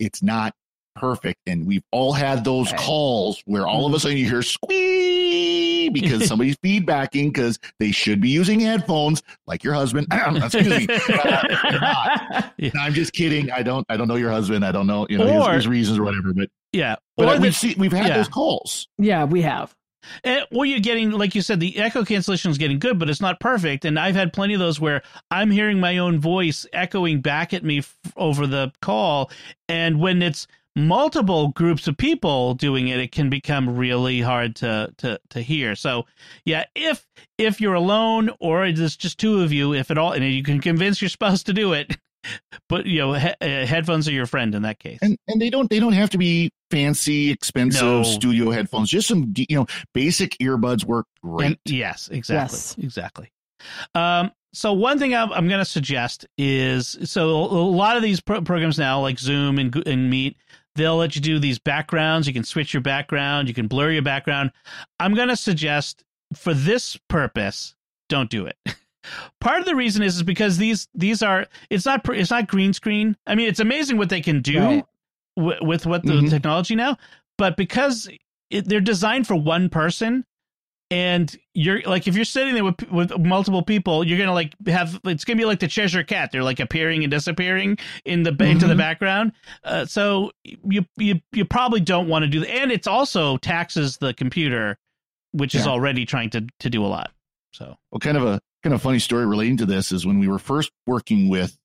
It's not perfect, and we've all had those okay. calls where all of a sudden you hear squee because somebody's feedbacking because they should be using headphones, like your husband. Excuse me, not. Yeah. No, I'm just kidding. I don't. I don't know your husband. I don't know, you know, or, his, his reasons or whatever. But yeah, but I, the, we've seen, we've had yeah. those calls. Yeah, we have. And, well, you're getting, like you said, the echo cancellation is getting good, but it's not perfect. And I've had plenty of those where I'm hearing my own voice echoing back at me f- over the call, and when it's multiple groups of people doing it, it can become really hard to, to, to hear. So yeah, if, if you're alone or there's just two of you, if at all, and you can convince your spouse to do it, but you know, he- headphones are your friend in that case. And, and they don't, they don't have to be fancy, expensive no. studio headphones, just some, you know, basic earbuds work great. And, yes, exactly. Yes. Exactly. Um, So one thing I'm, I'm going to suggest is, so a lot of these pro- programs now, like Zoom and, and Meet, they'll let you do these backgrounds. You can switch your background. You can blur your background. I'm going to suggest for this purpose, don't do it. Part of the reason is, is because these these are it's not it's not green screen. I mean, it's amazing what they can do right. w- with what the mm-hmm. technology now, but because it, they're designed for one person. And you're like, if you're sitting there with with multiple people, you're going to like have, it's going to be like the Cheshire Cat. They're like appearing and disappearing in the mm-hmm. into the background. Uh, so you, you you probably don't want to do that. And it's also taxes the computer, which yeah. is already trying to, to do a lot. So well, kind of a kind of funny story relating to this is when we were first working with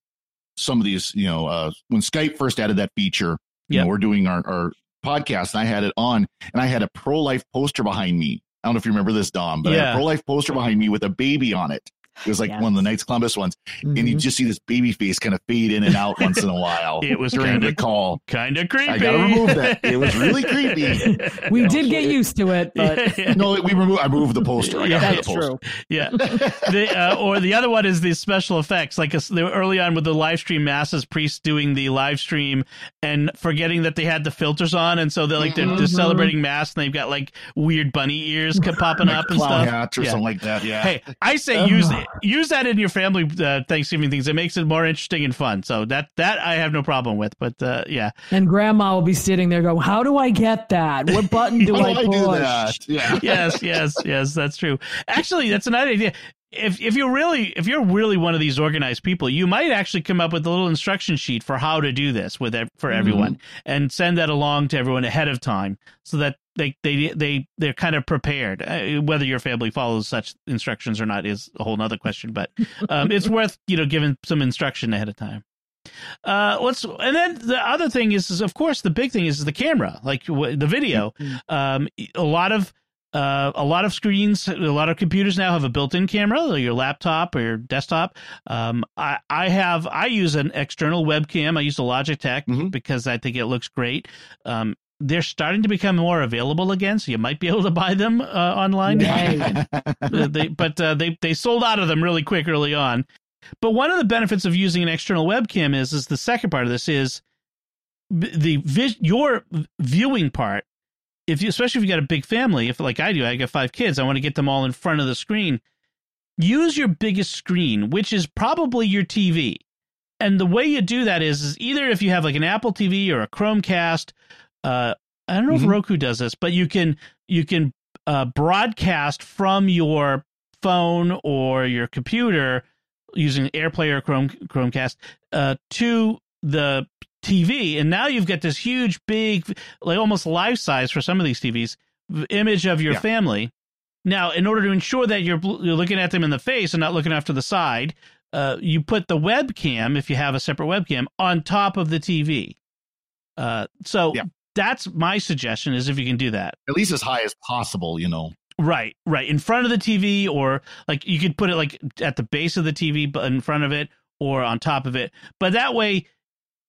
some of these, you know, uh, when Skype first added that feature, you yep. know, we're doing our, our podcast and I had it on and I had a pro-life poster behind me. I don't know if you remember this, Dom, but yeah. I had a pro-life poster behind me with a baby on it. It was like yes. one of the Knights Columbus ones. Mm-hmm. And you just see this baby face kind of fade in and out once in a while. It was during kinda, the call. Kind of creepy. I got to remove that. It was really creepy. We you did know, get so used it, to it. But yeah. No, we removed, I moved the poster. I yeah, got that's the poster. True. Yeah. the, uh, or the other one is the special effects. Like a, they were early on with the live stream masses, priests doing the live stream and forgetting that they had the filters on. And so they're like, they're, mm-hmm. they're celebrating mass and they've got like weird bunny ears popping like up and stuff. Hats or yeah. something like that. Yeah. Hey, I say um, use it. Use that in your family uh, Thanksgiving things. It makes it more interesting and fun. So that that I have no problem with. But uh, yeah, and Grandma will be sitting there going, "How do I get that? What button do I push?" I do that? Yeah. Yes, yes, yes. That's true. Actually, that's another idea. if if you're really if you're really one of these organized people, you might actually come up with a little instruction sheet for how to do this with for everyone, mm-hmm. and send that along to everyone ahead of time so that they they they they're kind of prepared. Uh, whether your family follows such instructions or not is a whole nother question, but um, it's worth you know giving some instruction ahead of time. Uh, let's and then the other thing is, is of course the big thing is the camera, like w- the video. Mm-hmm. Um, a lot of Uh, a lot of screens, a lot of computers now have a built-in camera, like your laptop or your desktop. Um, I, I have, I use an external webcam. I use a Logitech mm-hmm. because I think it looks great. Um, they're starting to become more available again, so you might be able to buy them uh, online. Nice. they, but uh, they they sold out of them really quick early on. But one of the benefits of using an external webcam is is the second part of this is the vis- your viewing part. If you, especially if you got a big family, if like I do, I got five kids, I want to get them all in front of the screen. Use your biggest screen, which is probably your T V. And the way you do that is, is either if you have like an Apple T V or a Chromecast, uh, I don't know mm-hmm. if Roku does this, but you can you can uh, broadcast from your phone or your computer using AirPlay or Chrome, Chromecast uh, to the T V, and now you've got this huge, big, like almost life size for some of these T Vs, image of your yeah. family. Now, in order to ensure that you're, you're looking at them in the face and not looking off to the side, uh, you put the webcam, if you have a separate webcam, on top of the T V. Uh, so yeah. that's my suggestion, is if you can do that. At least as high as possible, you know. Right, right. In front of the T V, or like you could put it like at the base of the T V, but in front of it or on top of it. But that way,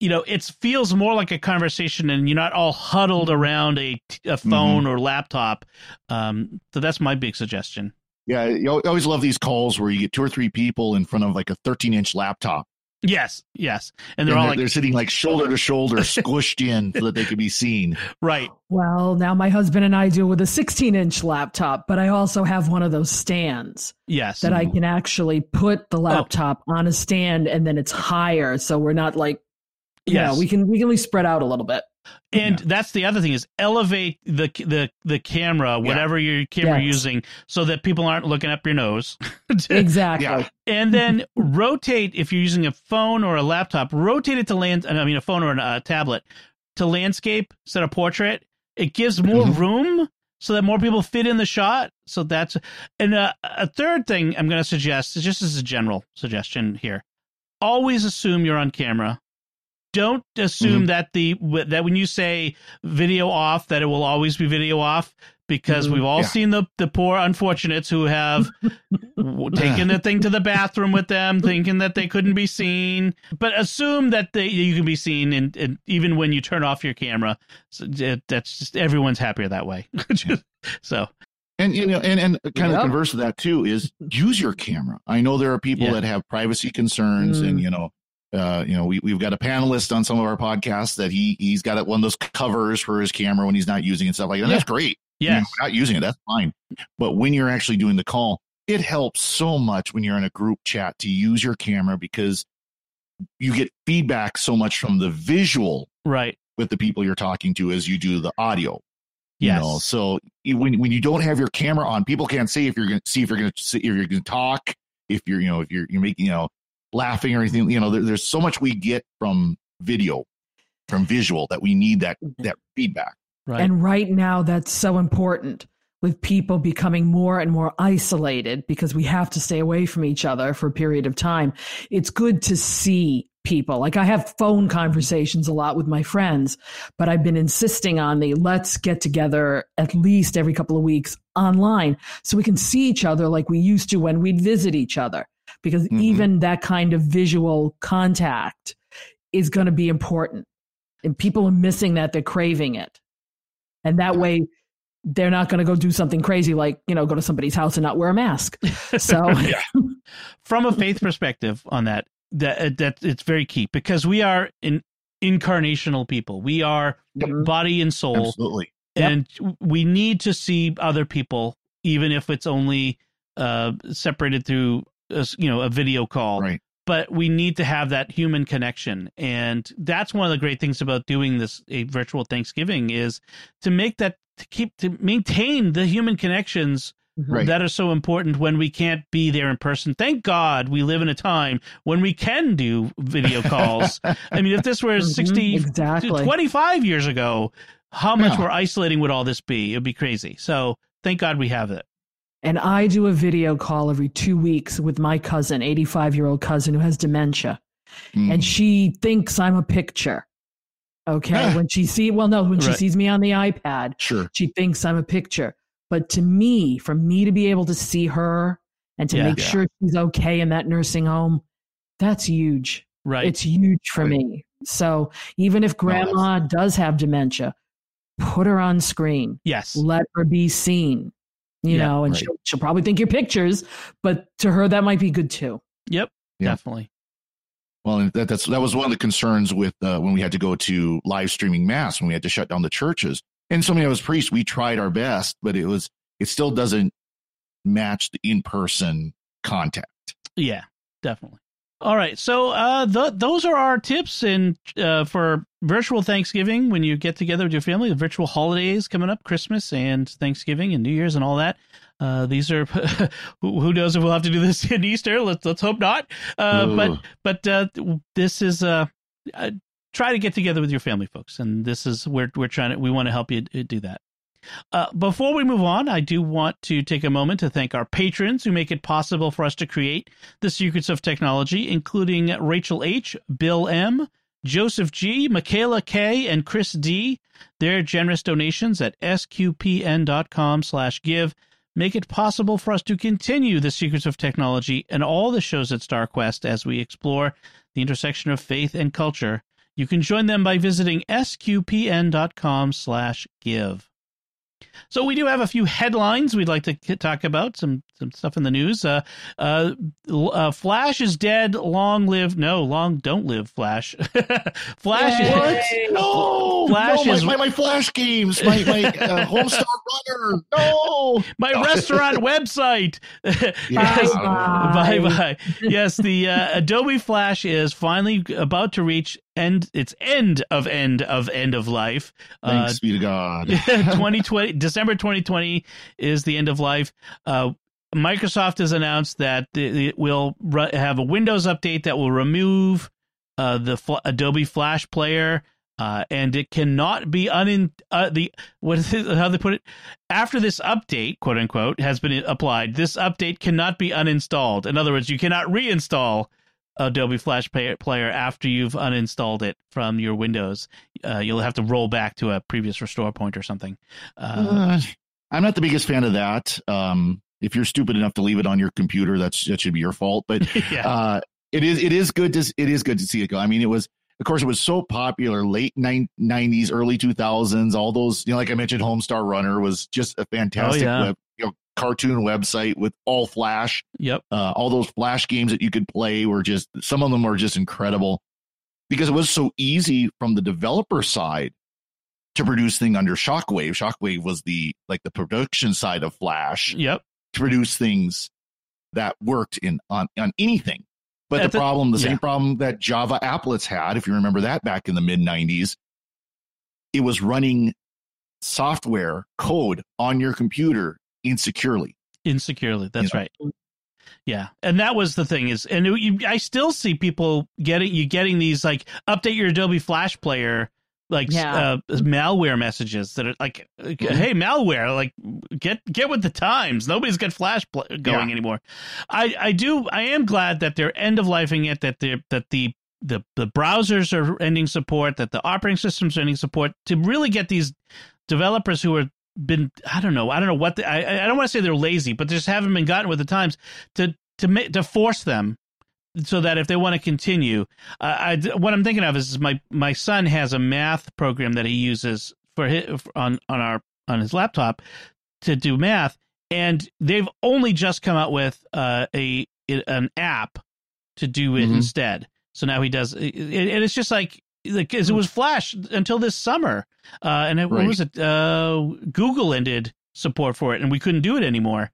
you know, it feels more like a conversation, and you're not all huddled around a, a phone mm-hmm. or laptop. Um, so that's my big suggestion. Yeah, you always love these calls where you get two or three people in front of like a thirteen inch laptop. Yes, yes, and they're and all they're, like they're sitting like shoulder to shoulder, squished in so that they can be seen. Right. Well, now my husband and I deal with a sixteen inch laptop, but I also have one of those stands. Yes, that I can actually put the laptop oh. on a stand, and then it's higher, so we're not like. Yeah, yes. we can we can really spread out a little bit. And yeah. that's the other thing is elevate the the the camera, whatever yeah. your camera yes. using, so that people aren't looking up your nose. Exactly. Yeah. And then rotate, if you're using a phone or a laptop, rotate it to land. I mean, a phone or a tablet to landscape instead of portrait. It gives more mm-hmm. room so that more people fit in the shot. So that's and uh, a third thing I'm going to suggest is just as a general suggestion here. Always assume you're on camera. Don't assume mm-hmm. that the that when you say video off, that it will always be video off, because mm-hmm. we've all yeah. seen the, the poor unfortunates who have taken the thing to the bathroom with them, thinking that they couldn't be seen. But assume that they, you can be seen, and, and even when you turn off your camera, so it, that's just everyone's happier that way. so. And you know, and, and kind yeah. of converse to that too is use your camera. I know there are people yeah. that have privacy concerns, mm. and you know. Uh, you know, we, we've got a panelist on some of our podcasts that he, he's got one of those covers for his camera when he's not using it and stuff like that. And yeah. That's great. Yeah. You know, not using it. That's fine. But when you're actually doing the call, it helps so much when you're in a group chat to use your camera, because you get feedback so much from the visual right with the people you're talking to as you do the audio. Yes. You know, so when when you don't have your camera on, people can't see if you're going to see if you're going to if you're going to talk, if you're, you know, if you're, you're making, you know, laughing or anything, you know, there, there's so much we get from video, from visual, that we need that that feedback. Right. And right now, that's so important with people becoming more and more isolated, because we have to stay away from each other for a period of time. It's good to see people. Like, I have phone conversations a lot with my friends, but I've been insisting on the let's get together at least every couple of weeks online so we can see each other like we used to when we'd visit each other. Because mm-hmm. even that kind of visual contact is going to be important. And people are missing that. They're craving it. And that way, they're not going to go do something crazy like, you know, go to somebody's house and not wear a mask. So from a faith perspective on that, that, that it's very key, because we are in incarnational people. We are mm-hmm. body and soul. Absolutely. And yep. we need to see other people, even if it's only uh, separated through A, you know, a video call, right. but we need to have that human connection. And that's one of the great things about doing this, a virtual Thanksgiving, is to make that, to keep, to maintain the human connections right. that are so important when we can't be there in person. Thank God we live in a time when we can do video calls. I mean, if this were sixty, exactly. twenty-five years ago, how much yeah. we're isolating would all this be? It'd be crazy. So thank God we have it. And I do a video call every two weeks with my cousin, eighty-five-year-old cousin who has dementia. Mm. And she thinks I'm a picture. Okay. when she see, well, no, when right. she sees me on the iPad, sure. she thinks I'm a picture. But to me, for me to be able to see her and to yeah, make yeah. sure she's okay in that nursing home, that's huge. Right. It's huge for right. me. So even if grandma no, does have dementia, put her on screen. Yes. Let her be seen. You yeah, know, and right. she'll, she'll probably think you're pictures, but to her, that might be good too. Yep, yeah. definitely. Well, and that, that's, that was one of the concerns with uh, when we had to go to live streaming mass, when we had to shut down the churches. And so many of us priests, we tried our best, but it was, it still doesn't match the in-person contact. Yeah, definitely. All right. So uh, th- those are our tips in, uh, for virtual Thanksgiving when you get together with your family, the virtual holidays coming up, Christmas and Thanksgiving and New Year's and all that. Uh, these are who knows if we'll have to do this in Easter. Let's let's hope not. Uh, but but uh, this is uh, uh, try to get together with your family, folks. And this is where we're trying to we want to help you do that. Uh, before we move on, I do want to take a moment to thank our patrons who make it possible for us to create the secrets of technology, including Rachel H., Bill M., Joseph G., Michaela K., and Chris D. Their generous donations at S Q P N dot com slash give make it possible for us to continue the secrets of technology and all the shows at StarQuest as we explore the intersection of faith and culture. You can join them by visiting S Q P N dot com slash give. So we do have a few headlines we'd like to talk about, some some stuff in the news. Uh, uh, uh, Flash is dead. Long live. No, long don't live, Flash. Flash is what? No, Flash no, my, is my, my Flash games, my, my uh, Homestar Runner. No, my no. restaurant website. Yes. Bye bye. Bye bye. Yes, the uh, Adobe Flash is finally about to reach end its end of end of end of life. Thanks uh, be to God. twenty twenty December twenty twenty is the end of life. Uh, Microsoft has announced that it will re- have a Windows update that will remove uh, the F- Adobe Flash player, uh, and it cannot be un uh, the what is it, how they put it after this update, quote unquote, has been applied. This update cannot be uninstalled. In other words, you cannot reinstall Adobe Flash Player after you've uninstalled it from your Windows. Uh, you'll have to roll back to a previous restore point or something. Uh, uh, I'm not the biggest fan of that. Um, if you're stupid enough to leave it on your computer, that's that should be your fault. But yeah. uh, it is it is good to it is good to see it go. I mean, it was of course it was so popular late nineties, early two thousands. All those, you know, like I mentioned, Homestar Runner was just a fantastic oh, yeah. web, you know, cartoon website with all Flash. Yep. Uh, all those Flash games that you could play were just, some of them were just incredible because it was so easy from the developer side to produce thing under Shockwave. Shockwave was the, like the production side of Flash. Yep. To produce things that worked in on, on anything. But That's the problem, the yeah. same problem that Java applets had, if you remember that back in the mid nineties, it was running software code on your computer insecurely insecurely that's you know? right yeah and that was the thing is and it, you, I still see people getting you getting these like update your Adobe Flash player like yeah. uh, malware messages that are like mm-hmm. hey malware like get get with the times, nobody's got Flash pl- going yeah. anymore. I I do I am glad that they're end of lifing it, that they're that the the the browsers are ending support, that the operating systems are ending support, to really get these developers who are been I don't know I don't know what the, I I don't want to say they're lazy, but they just haven't been gotten with the times to to make to force them so that if they want to continue uh, I what I'm thinking of is my my son has a math program that he uses for his, on on our on his laptop to do math, and they've only just come out with uh, a an app to do it mm-hmm. instead. So now he does, and it's just like. Like, it was Flash until this summer, uh, and it, right. what was it? Uh, Google ended support for it, and we couldn't do it anymore.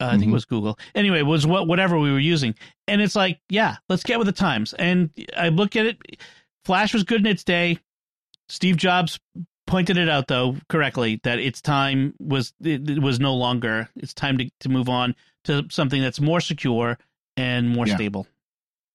Uh, I mm-hmm. think it was Google. Anyway, it was what whatever we were using, and it's like, yeah, let's get with the times. And I look at it. Flash was good in its day. Steve Jobs pointed it out, though, correctly, that its time was it, it was no longer. It's time to, to move on to something that's more secure and more yeah. stable.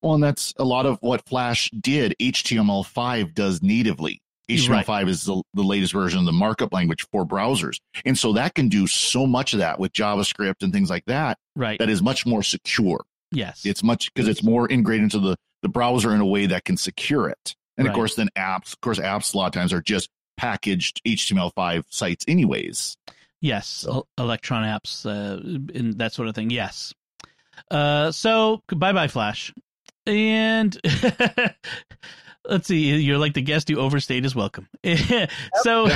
Well, and that's a lot of what Flash did. H T M L five does natively. H T M L five right. is the, the latest version of the markup language for browsers. And so that can do so much of that with JavaScript and things like that. Right. That is much more secure. Yes. It's much because it's more integrated into the, the browser in a way that can secure it. And right. of course, then apps, of course, apps a lot of times are just packaged H T M L five sites anyways. Yes. So. Electron apps uh, and that sort of thing. Yes. Uh, so bye-bye, Flash. And let's see, you're like the guest who overstayed his welcome. So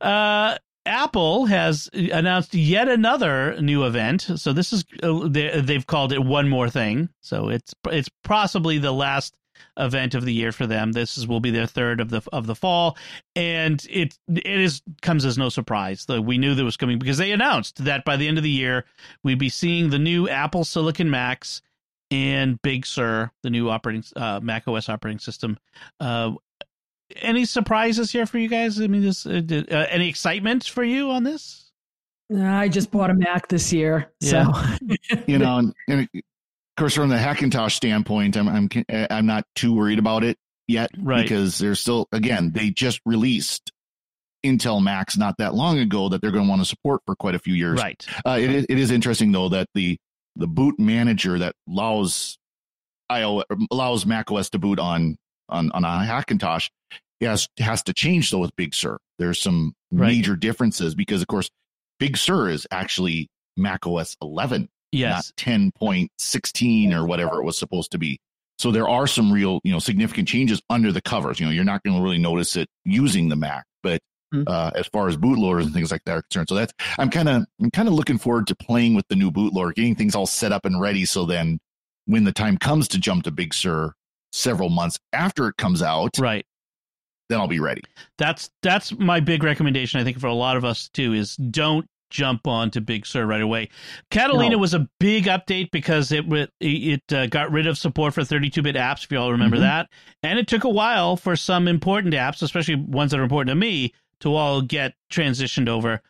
uh, Apple has announced yet another new event. So this is uh, they, they've called it One More Thing. So it's it's possibly the last event of the year for them. This is will be their third of the of the fall, and it it is comes as no surprise. Though we knew that was coming because they announced that by the end of the year we'd be seeing the new Apple Silicon Macs and Big Sur, the new operating uh, Mac O S operating system. Uh, any surprises here for you guys? I mean, this uh, did, uh, any excitement for you on this? I just bought a Mac this year, yeah. so you know. And, and of course, from the Hackintosh standpoint, I'm I'm I'm not too worried about it yet, right? Because they're still again they just released Intel Macs not that long ago that they're going to want to support for quite a few years, right? Uh, it is it is interesting though that the The boot manager that allows iOS allows macOS to boot on on on a Hackintosh has has to change though with Big Sur. There's some right. major differences because of course Big Sur is actually macOS eleven, yes, not ten point sixteen or whatever it was supposed to be. So there are some real you know significant changes under the covers. You know you're not going to really notice it using the Mac, but Uh, as far as bootloaders and things like that are concerned. So that's I'm kind of I'm kind of looking forward to playing with the new bootloader, getting things all set up and ready. So then when the time comes to jump to Big Sur several months after it comes out, right, then I'll be ready. That's that's my big recommendation, I think, for a lot of us, too, is don't jump on to Big Sur right away. Catalina no. was a big update because it it uh, got rid of support for thirty-two bit apps, if you all remember mm-hmm. that. And it took a while for some important apps, especially ones that are important to me, to all get transitioned over.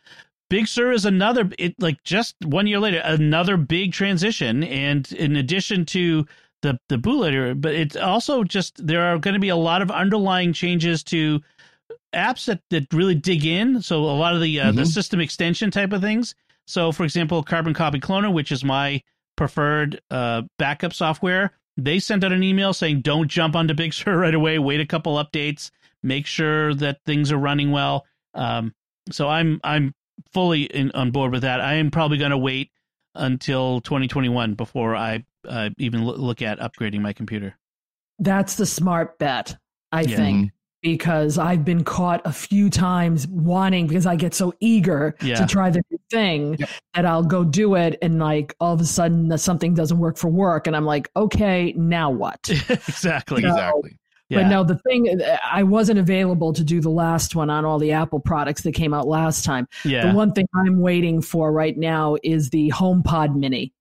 Big Sur is another, it, like just one year later, another big transition. And in addition to the, the bootloader, but it's also just, there are going to be a lot of underlying changes to apps that, that really dig in. So a lot of the, uh, mm-hmm. the system extension type of things. So for example, Carbon Copy Cloner, which is my preferred uh, backup software, they sent out an email saying, don't jump onto Big Sur right away. Wait a couple updates. Make sure that things are running well. Um, so I'm I'm fully in, on board with that. I am probably going to wait until twenty twenty-one before I uh, even l- look at upgrading my computer. That's the smart bet, I yeah. think, because I've been caught a few times wanting, because I get so eager yeah. to try the new thing yep. that I'll go do it. And like all of a sudden something doesn't work for work. And I'm like, okay, now what? exactly. So, exactly. Yeah. But no, the thing, I wasn't available to do the last one on all the Apple products that came out last time. Yeah. The one thing I'm waiting for right now is the HomePod Mini.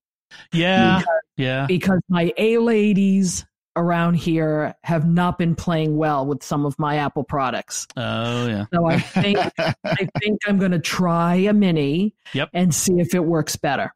Yeah. Because, yeah. because my A-ladies around here have not been playing well with some of my Apple products. Oh, yeah. So I think, I think I'm going to try a Mini yep. and see if it works better.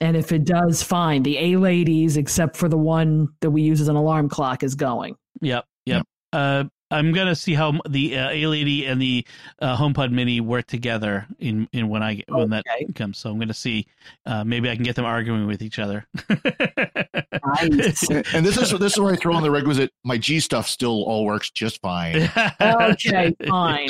And if it does, fine. The A-ladies, except for the one that we use as an alarm clock, is going. Yep. Yep. Uh, I'm going to see how the uh, A-Lady and the uh, HomePod Mini work together in, in when I get, when okay. that comes. So I'm going to see. Uh, maybe I can get them arguing with each other. Nice. And this is this is where I throw in the requisite. My G stuff still all works just fine. Okay, fine.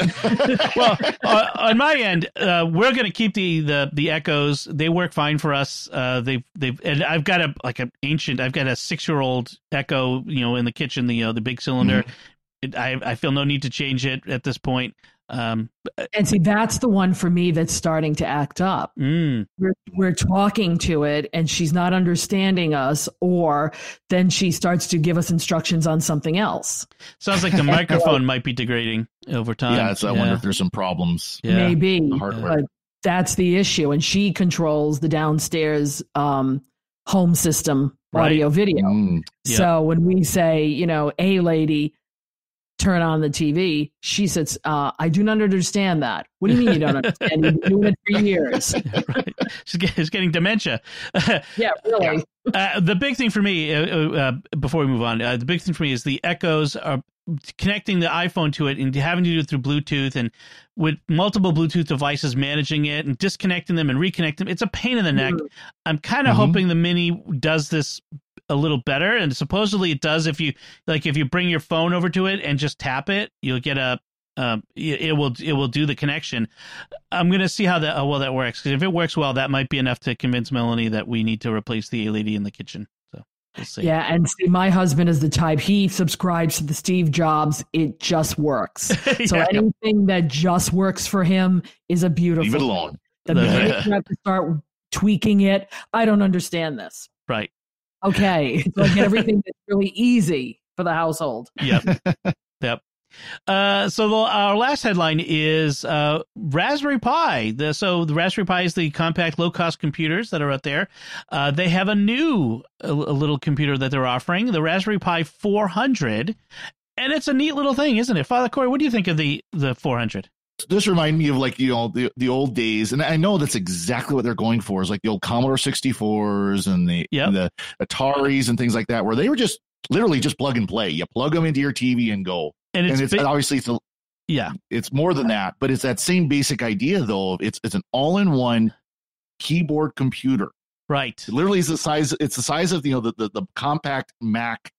Well, uh, on my end, uh, we're going to keep the, the the Echoes. They work fine for us. Uh, they they and I've got a like an ancient. I've got a six year old Echo. You know, in the kitchen, the uh, the big cylinder. Mm-hmm. I, I feel no need to change it at this point. Um, and see, that's the one for me that's starting to act up. Mm. We're, we're talking to it and she's not understanding us, or then she starts to give us instructions on something else. Sounds like the microphone might be degrading over time. Yeah, so I yeah. wonder if there's some problems. Yeah. Maybe. But that's the issue. And she controls the downstairs um, home system, right. audio, video. Mm. So yeah. when we say, you know, a lady, turn on the T V. She says, uh, I do not understand that. What do you mean you don't understand? You've been doing it for years. Right. She's getting dementia. Yeah, really. Uh, the big thing for me, uh, uh, before we move on, uh, the big thing for me is the Echoes are connecting the iPhone to it and having to do it through Bluetooth, and with multiple Bluetooth devices managing it and disconnecting them and reconnecting them. It's a pain in the neck. Mm. I'm kind of mm-hmm. hoping the Mini does this a little better, and supposedly it does. If you like, if you bring your phone over to it and just tap it, you'll get a. Um, it will it will do the connection. I'm gonna see how that how well that works. Because if it works well, that might be enough to convince Melanie that we need to replace the lady in the kitchen. So we'll see. Yeah, and see, my husband is the type. He subscribes to the Steve Jobs. It just works. Yeah. So anything that just works for him is a beautiful. Leave it alone. The minute you have to start tweaking it, I don't understand this. Right. Okay, so like everything that's really easy for the household. Yep, yep. Uh, so the, our last headline is uh, Raspberry Pi. The, so the Raspberry Pi is the compact, low-cost computers that are out there. Uh, they have a new a, a little computer that they're offering, the Raspberry Pi four hundred, and it's a neat little thing, isn't it? Father Corey, what do you think of the the four hundred? This reminds me of, like, you know, the, the old days. And I know that's exactly what they're going for, is like the old Commodore sixty-fours and the, yep. and the Ataris and things like that, where they were just literally just plug and play. You plug them into your T V and go. And it's, and it's big, obviously it's a, yeah, it's more than that. But it's that same basic idea, though. It's it's an all-in-one keyboard computer. Right. It literally is the size. It's the size of, you know, the, the, the compact Mac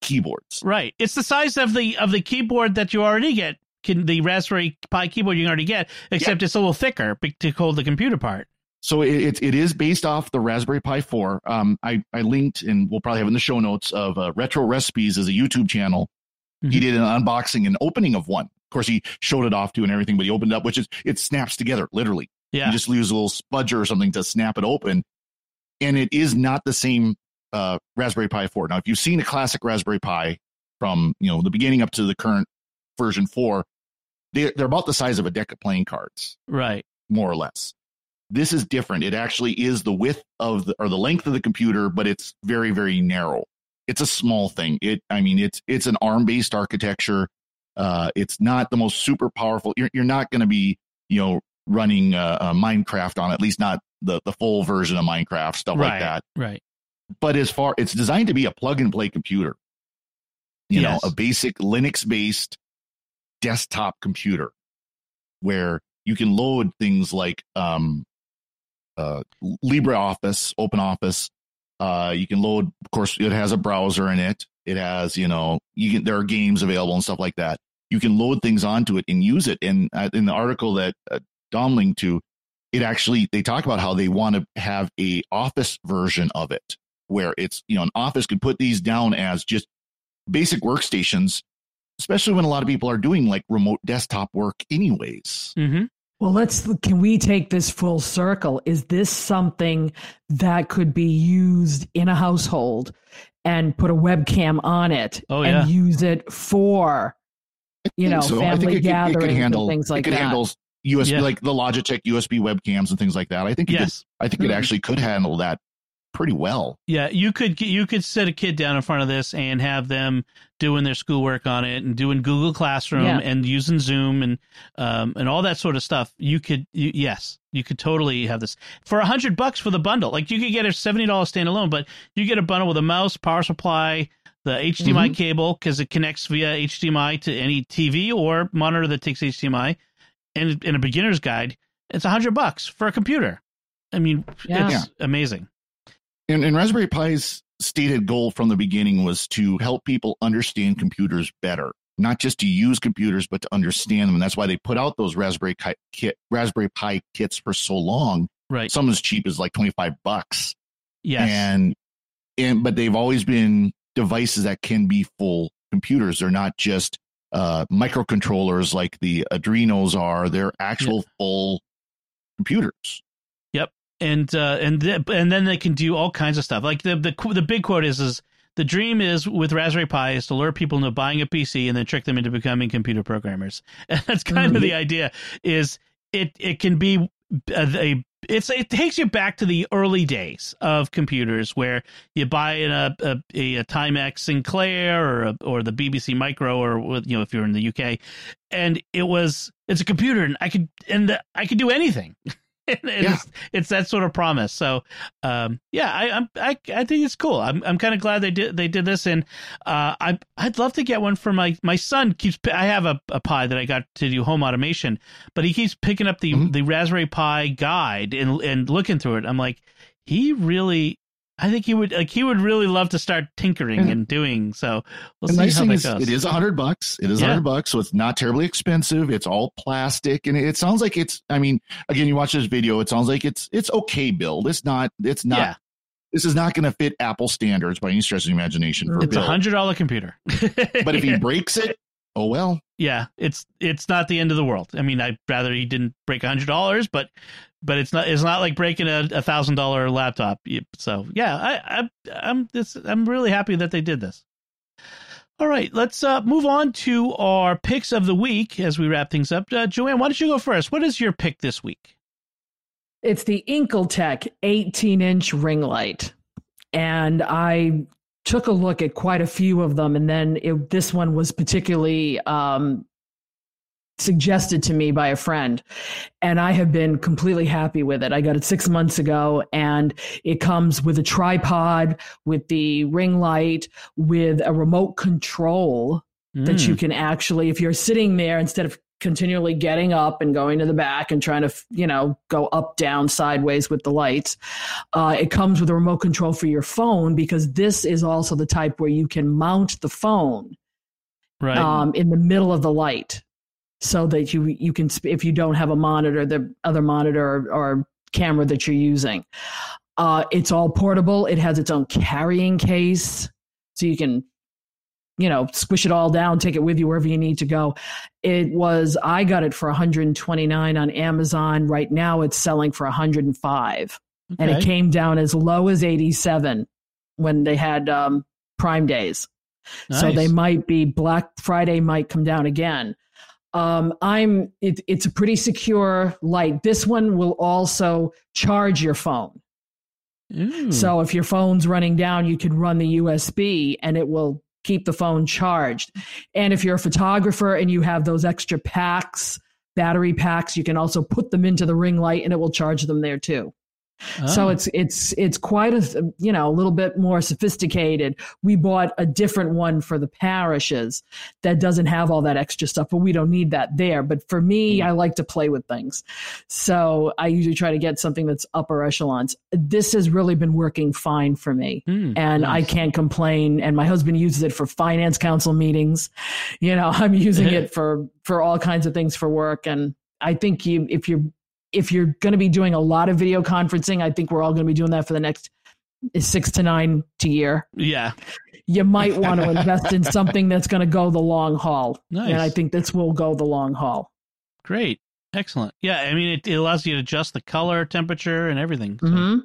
keyboards. Right. It's the size of the of the keyboard that you already get. Can the Raspberry Pi keyboard you can already get, except yeah. it's a little thicker to hold the computer part. So it it is based off the Raspberry Pi four. Um, I, I linked, and we'll probably have in the show notes, of uh, Retro Recipes as a YouTube channel. Mm-hmm. He did an unboxing and opening of one. Of course, he showed it off to and everything, but he opened it up, which is, it snaps together, literally. Yeah. You just use a little spudger or something to snap it open. And it is not the same uh, Raspberry Pi four. Now, if you've seen a classic Raspberry Pi from, you know, the beginning up to the current version four, They're about the size of a deck of playing cards, right? More or less. This is different. It actually is the width of the, or the length of the computer, but it's very, very narrow. It's a small thing. It, I mean, it's it's an ARM-based architecture. Uh, it's not the most super powerful. You're, you're not going to be, you know, running uh, uh, Minecraft on it, at least not the the full version of Minecraft, stuff right, like that. Right. But as far, it's designed to be a plug-and-play computer. You yes. know, a basic Linux-based desktop computer where you can load things like um, uh, LibreOffice, OpenOffice. Uh, you can load, of course, it has a browser in it. It has, you know, you can, there are games available and stuff like that. You can load things onto it and use it. And uh, in the article that uh, Dom linked to, it actually, they talk about how they want to have a Office version of it, where it's, you know, an Office could put these down as just basic workstations, especially when a lot of people are doing like remote desktop work anyways. Mm-hmm. Well, let's, can we take this full circle? Is this something that could be used in a household and put a webcam on it oh, yeah. and use it for, you know, so. family gatherings and things like that? It could handle U S B, yeah. like the Logitech U S B webcams and things like that. I think it, yes. could, I think it actually could handle that pretty well. Yeah, you could you could set a kid down in front of this and have them doing their schoolwork on it and doing Google Classroom yeah. and using Zoom and um and all that sort of stuff. You could you, yes, you could totally have this for a hundred bucks for the bundle. Like you could get a seventy dollars standalone, but you get a bundle with a mouse, power supply, the H D M I mm-hmm. cable, because it connects via H D M I to any T V or monitor that takes H D M I, and in a beginner's guide. It's a hundred bucks for a computer. I mean, yeah. it's yeah. amazing. And, and Raspberry Pi's stated goal from the beginning was to help people understand computers better, not just to use computers, but to understand them. And that's why they put out those Raspberry Pi, kit, Raspberry Pi kits for so long. Right. Some as cheap as like twenty-five bucks. Yes. And, and, but they've always been devices that can be full computers. They're not just uh, microcontrollers like the Adrenos are. They're actual yep. full computers. And uh, and th- and then they can do all kinds of stuff. Like the the the big quote is is the dream is with Raspberry Pi is to lure people into buying a P C and then trick them into becoming computer programmers. And that's kind mm-hmm. of the idea. Is it it can be a, a it's it takes you back to the early days of computers where you buy a a, a, a Timex Sinclair or a, or the B B C Micro, or, you know, if you're in the U K, and it was it's a computer and I could and the, I could do anything. And yeah. it's, it's that sort of promise. So, um, yeah, I, I'm, I, I think it's cool. I'm, I'm kind of glad they did, they did this. And, uh, I, I'd love to get one for my, my son keeps, I have a, a Pi that I got to do home automation, but he keeps picking up the, mm-hmm. the Raspberry Pi guide and, and looking through it. I'm like, he really, I think he would, like, he would really love to start tinkering yeah. and doing. So we'll the see nice how that is, goes. It is a hundred bucks. It is a yeah. hundred bucks. So it's not terribly expensive. It's all plastic. And it sounds like it's, I mean, again, you watch this video, it sounds like it's, it's okay build. It's not, it's not, yeah. this is not going to fit Apple standards by any stretch of the imagination. For it's a hundred dollar computer, but if he breaks it, oh, well, yeah, it's, it's not the end of the world. I mean, I'd rather he didn't break a hundred dollars, but But it's not it's not like breaking a, a thousand dollar laptop. So, yeah, I, I, I'm this. I'm really happy that they did this. All right, let's uh, move on to our picks of the week as we wrap things up. Uh, Joanne, why don't you go first? What is your pick this week? It's the Inkletech eighteen inch ring light. And I took a look at quite a few of them. And then it, this one was particularly um suggested to me by a friend, and I have been completely happy with it. I got it six months ago, and it comes with a tripod, with the ring light, with a remote control mm. that you can actually, if you're sitting there, instead of continually getting up and going to the back and trying to, you know, go up, down, sideways with the lights. Uh, it comes with a remote control for your phone, because this is also the type where you can mount the phone right um, in the middle of the light. So that you you can, if you don't have a monitor, the other monitor or, or camera that you're using. Uh, it's all portable. It has its own carrying case. So you can, you know, squish it all down, take it with you wherever you need to go. It was, I got it for one hundred twenty-nine dollars on Amazon. Right now it's selling for one hundred five dollars. Okay. And it came down as low as eighty-seven dollars when they had um, Prime Days. Nice. So they might be, Black Friday might come down again. Um, I'm. It, it's a pretty secure light. This one will also charge your phone. Mm. So if your phone's running down, you can run the U S B and it will keep the phone charged. And if you're a photographer and you have those extra packs, battery packs, you can also put them into the ring light and it will charge them there too. Oh. So it's it's it's quite a you know a little bit more sophisticated. We bought a different one for the parishes that doesn't have all that extra stuff, but we don't need that there. But for me, I like to play with things, so I usually try to get something that's upper echelons. This has really been working fine for me, mm, and nice. I can't complain. And my husband uses it for finance council meetings. You know, I'm using it for for all kinds of things for work, and I think you if you're If you're going to be doing a lot of video conferencing, I think we're all going to be doing that for the next six to nine to year. Yeah. You might want to invest in something that's going to go the long haul. Nice. And I think this will go the long haul. Great. Excellent. Yeah. I mean, it, it allows you to adjust the color, temperature, and everything. So. Mm-hmm.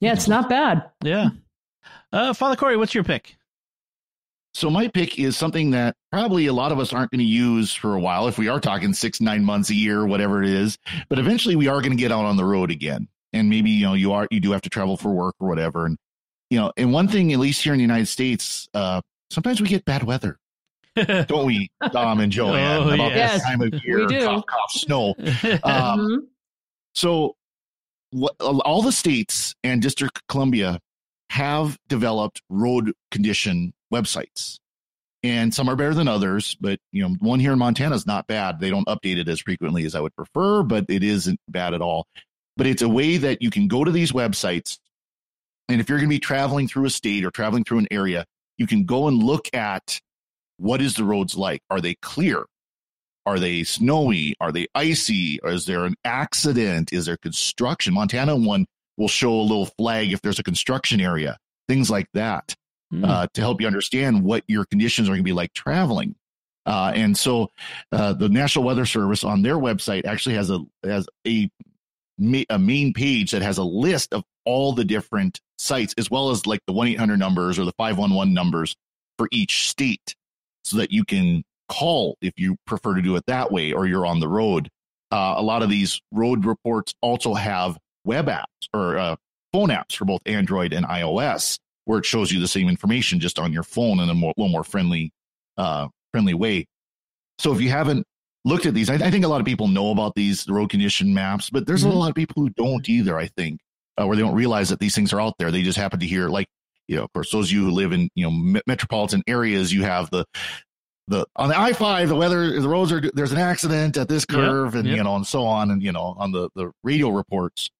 Yeah. It's not bad. Yeah. Uh, Father Corey, what's your pick? So my pick is something that probably a lot of us aren't going to use for a while, if we are talking six, nine months, a year, whatever it is. But eventually we are going to get out on the road again. And maybe, you know, you are you do have to travel for work or whatever. And, you know, and one thing, at least here in the United States, uh, sometimes we get bad weather. Don't we, Dom and Joanne? Oh, about yes. this time of year, we do. Cough, cough, snow. um, so what, all the states and District of Columbia have developed road condition websites, and some are better than others, but you know, one here in Montana is not bad. They don't update it as frequently as I would prefer, but it isn't bad at all. But it's a way that you can go to these websites, and if you're going to be traveling through a state or traveling through an area, you can go and look at what is the roads like. Are they clear? Are they snowy? Are they icy? Or is there an accident? Is there construction? Montana one will show a little flag if there's a construction area, things like that. Uh, to help you understand what your conditions are going to be like traveling. Uh, and so uh, the National Weather Service on their website actually has a has a, a main page that has a list of all the different sites, as well as like the one eight hundred numbers or the five one one numbers for each state, so that you can call if you prefer to do it that way or you're on the road. Uh, a lot of these road reports also have web apps or uh, phone apps for both Android and iOS, where it shows you the same information just on your phone in a more, little more friendly, uh, friendly way. So if you haven't looked at these, I, I think a lot of people know about these road condition maps, but there's mm-hmm. a lot of people who don't either, I think, uh, where they don't realize that these things are out there. They just happen to hear, like, you know, of course, those of you who live in, you know, me- metropolitan areas, you have the, the, on the I five, the weather, the roads are, there's an accident at this curve yep, and, yep. you know, and so on. And, you know, on the, the radio reports,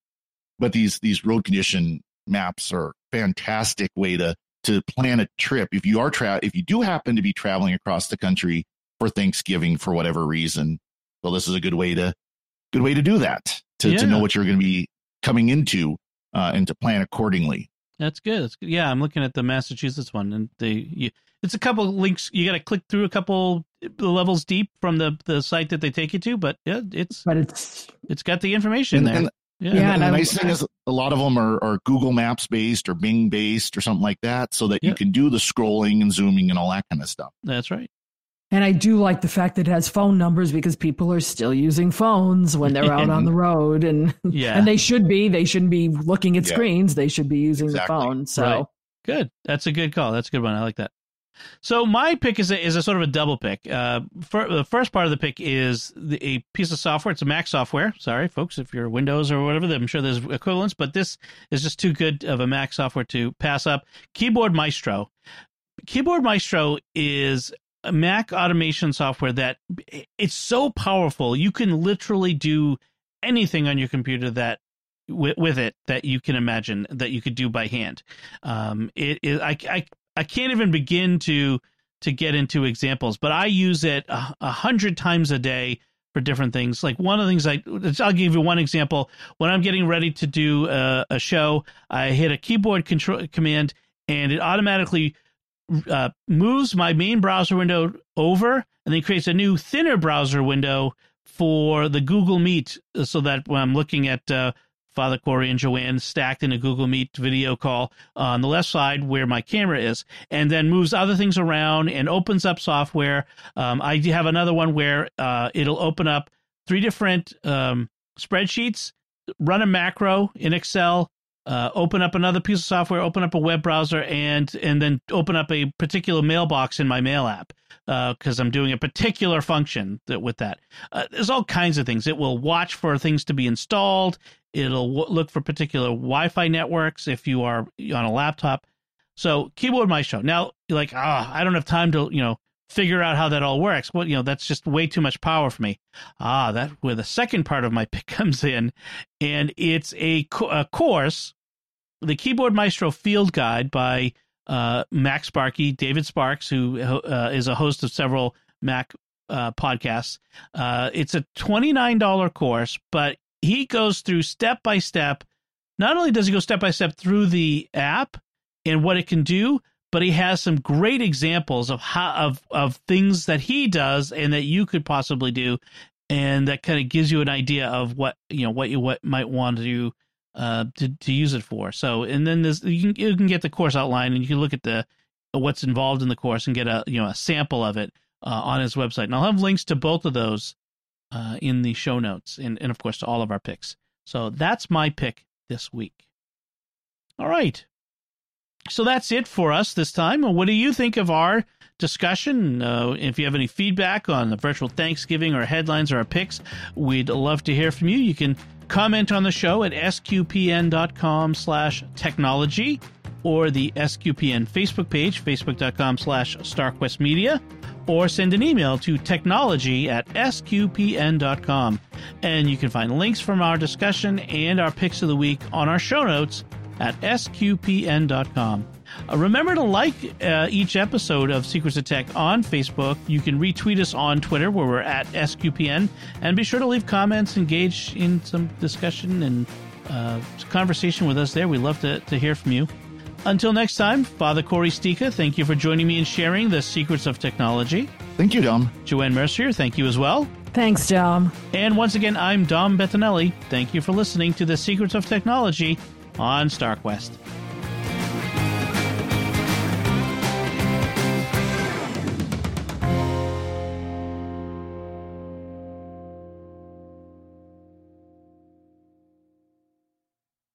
but these, these road condition maps are fantastic way to, to plan a trip. If you are, tra- if you do happen to be traveling across the country for Thanksgiving for whatever reason, well, this is a good way to good way to do that, to, yeah. to know what you're going to be coming into uh, and to plan accordingly. That's good. That's good. Yeah, I'm looking at the Massachusetts one, and they you, it's a couple of links. You got to click through a couple levels deep from the, the site that they take you to, but yeah, it's but it's it's got the information and, there. And, yeah, yeah, and the, and the nice I, thing is a lot of them are, are Google Maps based or Bing based or something like that, so that yeah. you can do the scrolling and zooming and all that kind of stuff. That's right. And I do like the fact that it has phone numbers, because people are still using phones when they're out on the road, and yeah. and they should be. They shouldn't be looking at yeah. screens. They should be using exactly. the phone. So right. good. That's a good call. That's a good one. I like that. So my pick is a, is a sort of a double pick. Uh, for, the first part of the pick is the, a piece of software. It's a Mac software. Sorry, folks, if you're Windows or whatever, I'm sure there's equivalents, but this is just too good of a Mac software to pass up. Keyboard Maestro. Keyboard Maestro is a Mac automation software that it's so powerful. You can literally do anything on your computer that with, with it that you can imagine that you could do by hand. Um, it is I. I I can't even begin to to get into examples, but I use it a, a hundred times a day for different things. Like one of the things I, I'll give you one example. When I'm getting ready to do a, a show, I hit a keyboard control command, and it automatically uh, moves my main browser window over and then creates a new thinner browser window for the Google Meet, so that when I'm looking at uh, Father Corey and Joanne stacked in a Google Meet video call on the left side where my camera is, and then moves other things around and opens up software. Um, I have another one where uh, it'll open up three different um, spreadsheets, run a macro in Excel, uh, open up another piece of software, open up a web browser, and and then open up a particular mailbox in my mail app, because uh, I'm doing a particular function that, with that. Uh, there's all kinds of things. It will watch for things to be installed. It'll w- look for particular Wi-Fi networks if you are on a laptop. So Keyboard Maestro. Now, you're like, ah, I don't have time to, you know, figure out how that all works. Well, you know, that's just way too much power for me. Ah, that's where the second part of my pick comes in. And it's a, co- a course, the Keyboard Maestro Field Guide by uh, Mac Sparky, David Sparks, who uh, is a host of several Mac uh, podcasts. Uh, it's a twenty-nine dollars course, but he goes through step by step. Not only does he go step by step through the app and what it can do, but he has some great examples of how, of of things that he does and that you could possibly do, and that kind of gives you an idea of what you know what you what might want to do, uh, to to use it for. So, and then there's you can, you can get the course outline, and you can look at the what's involved in the course and get a you know a sample of it uh, on his website. And I'll have links to both of those Uh, in the show notes, and, and of course to all of our picks. So that's my pick this week. All right. So that's it for us this time. What do you think of our discussion? Uh, if you have any feedback on the virtual Thanksgiving or headlines or our picks, we'd love to hear from you. You can comment on the show at S Q P N dot com slash technology or the S Q P N Facebook page, facebook dot com slash Star Quest Media. Or send an email to technology at S Q P N dot com. And you can find links from our discussion and our picks of the week on our show notes at S Q P N dot com. Uh, remember to like uh, each episode of Secrets of Tech on Facebook. You can retweet us on Twitter, where we're at S Q P N. And be sure to leave comments, engage in some discussion and uh, conversation with us there. We'd love to, to hear from you. Until next time, Father Corey Stika, thank you for joining me and sharing the secrets of technology. Thank you, Dom. Joanne Mercier, thank you as well. Thanks, Dom. And once again, I'm Dom Bettinelli. Thank you for listening to the Secrets of Technology on StarQuest.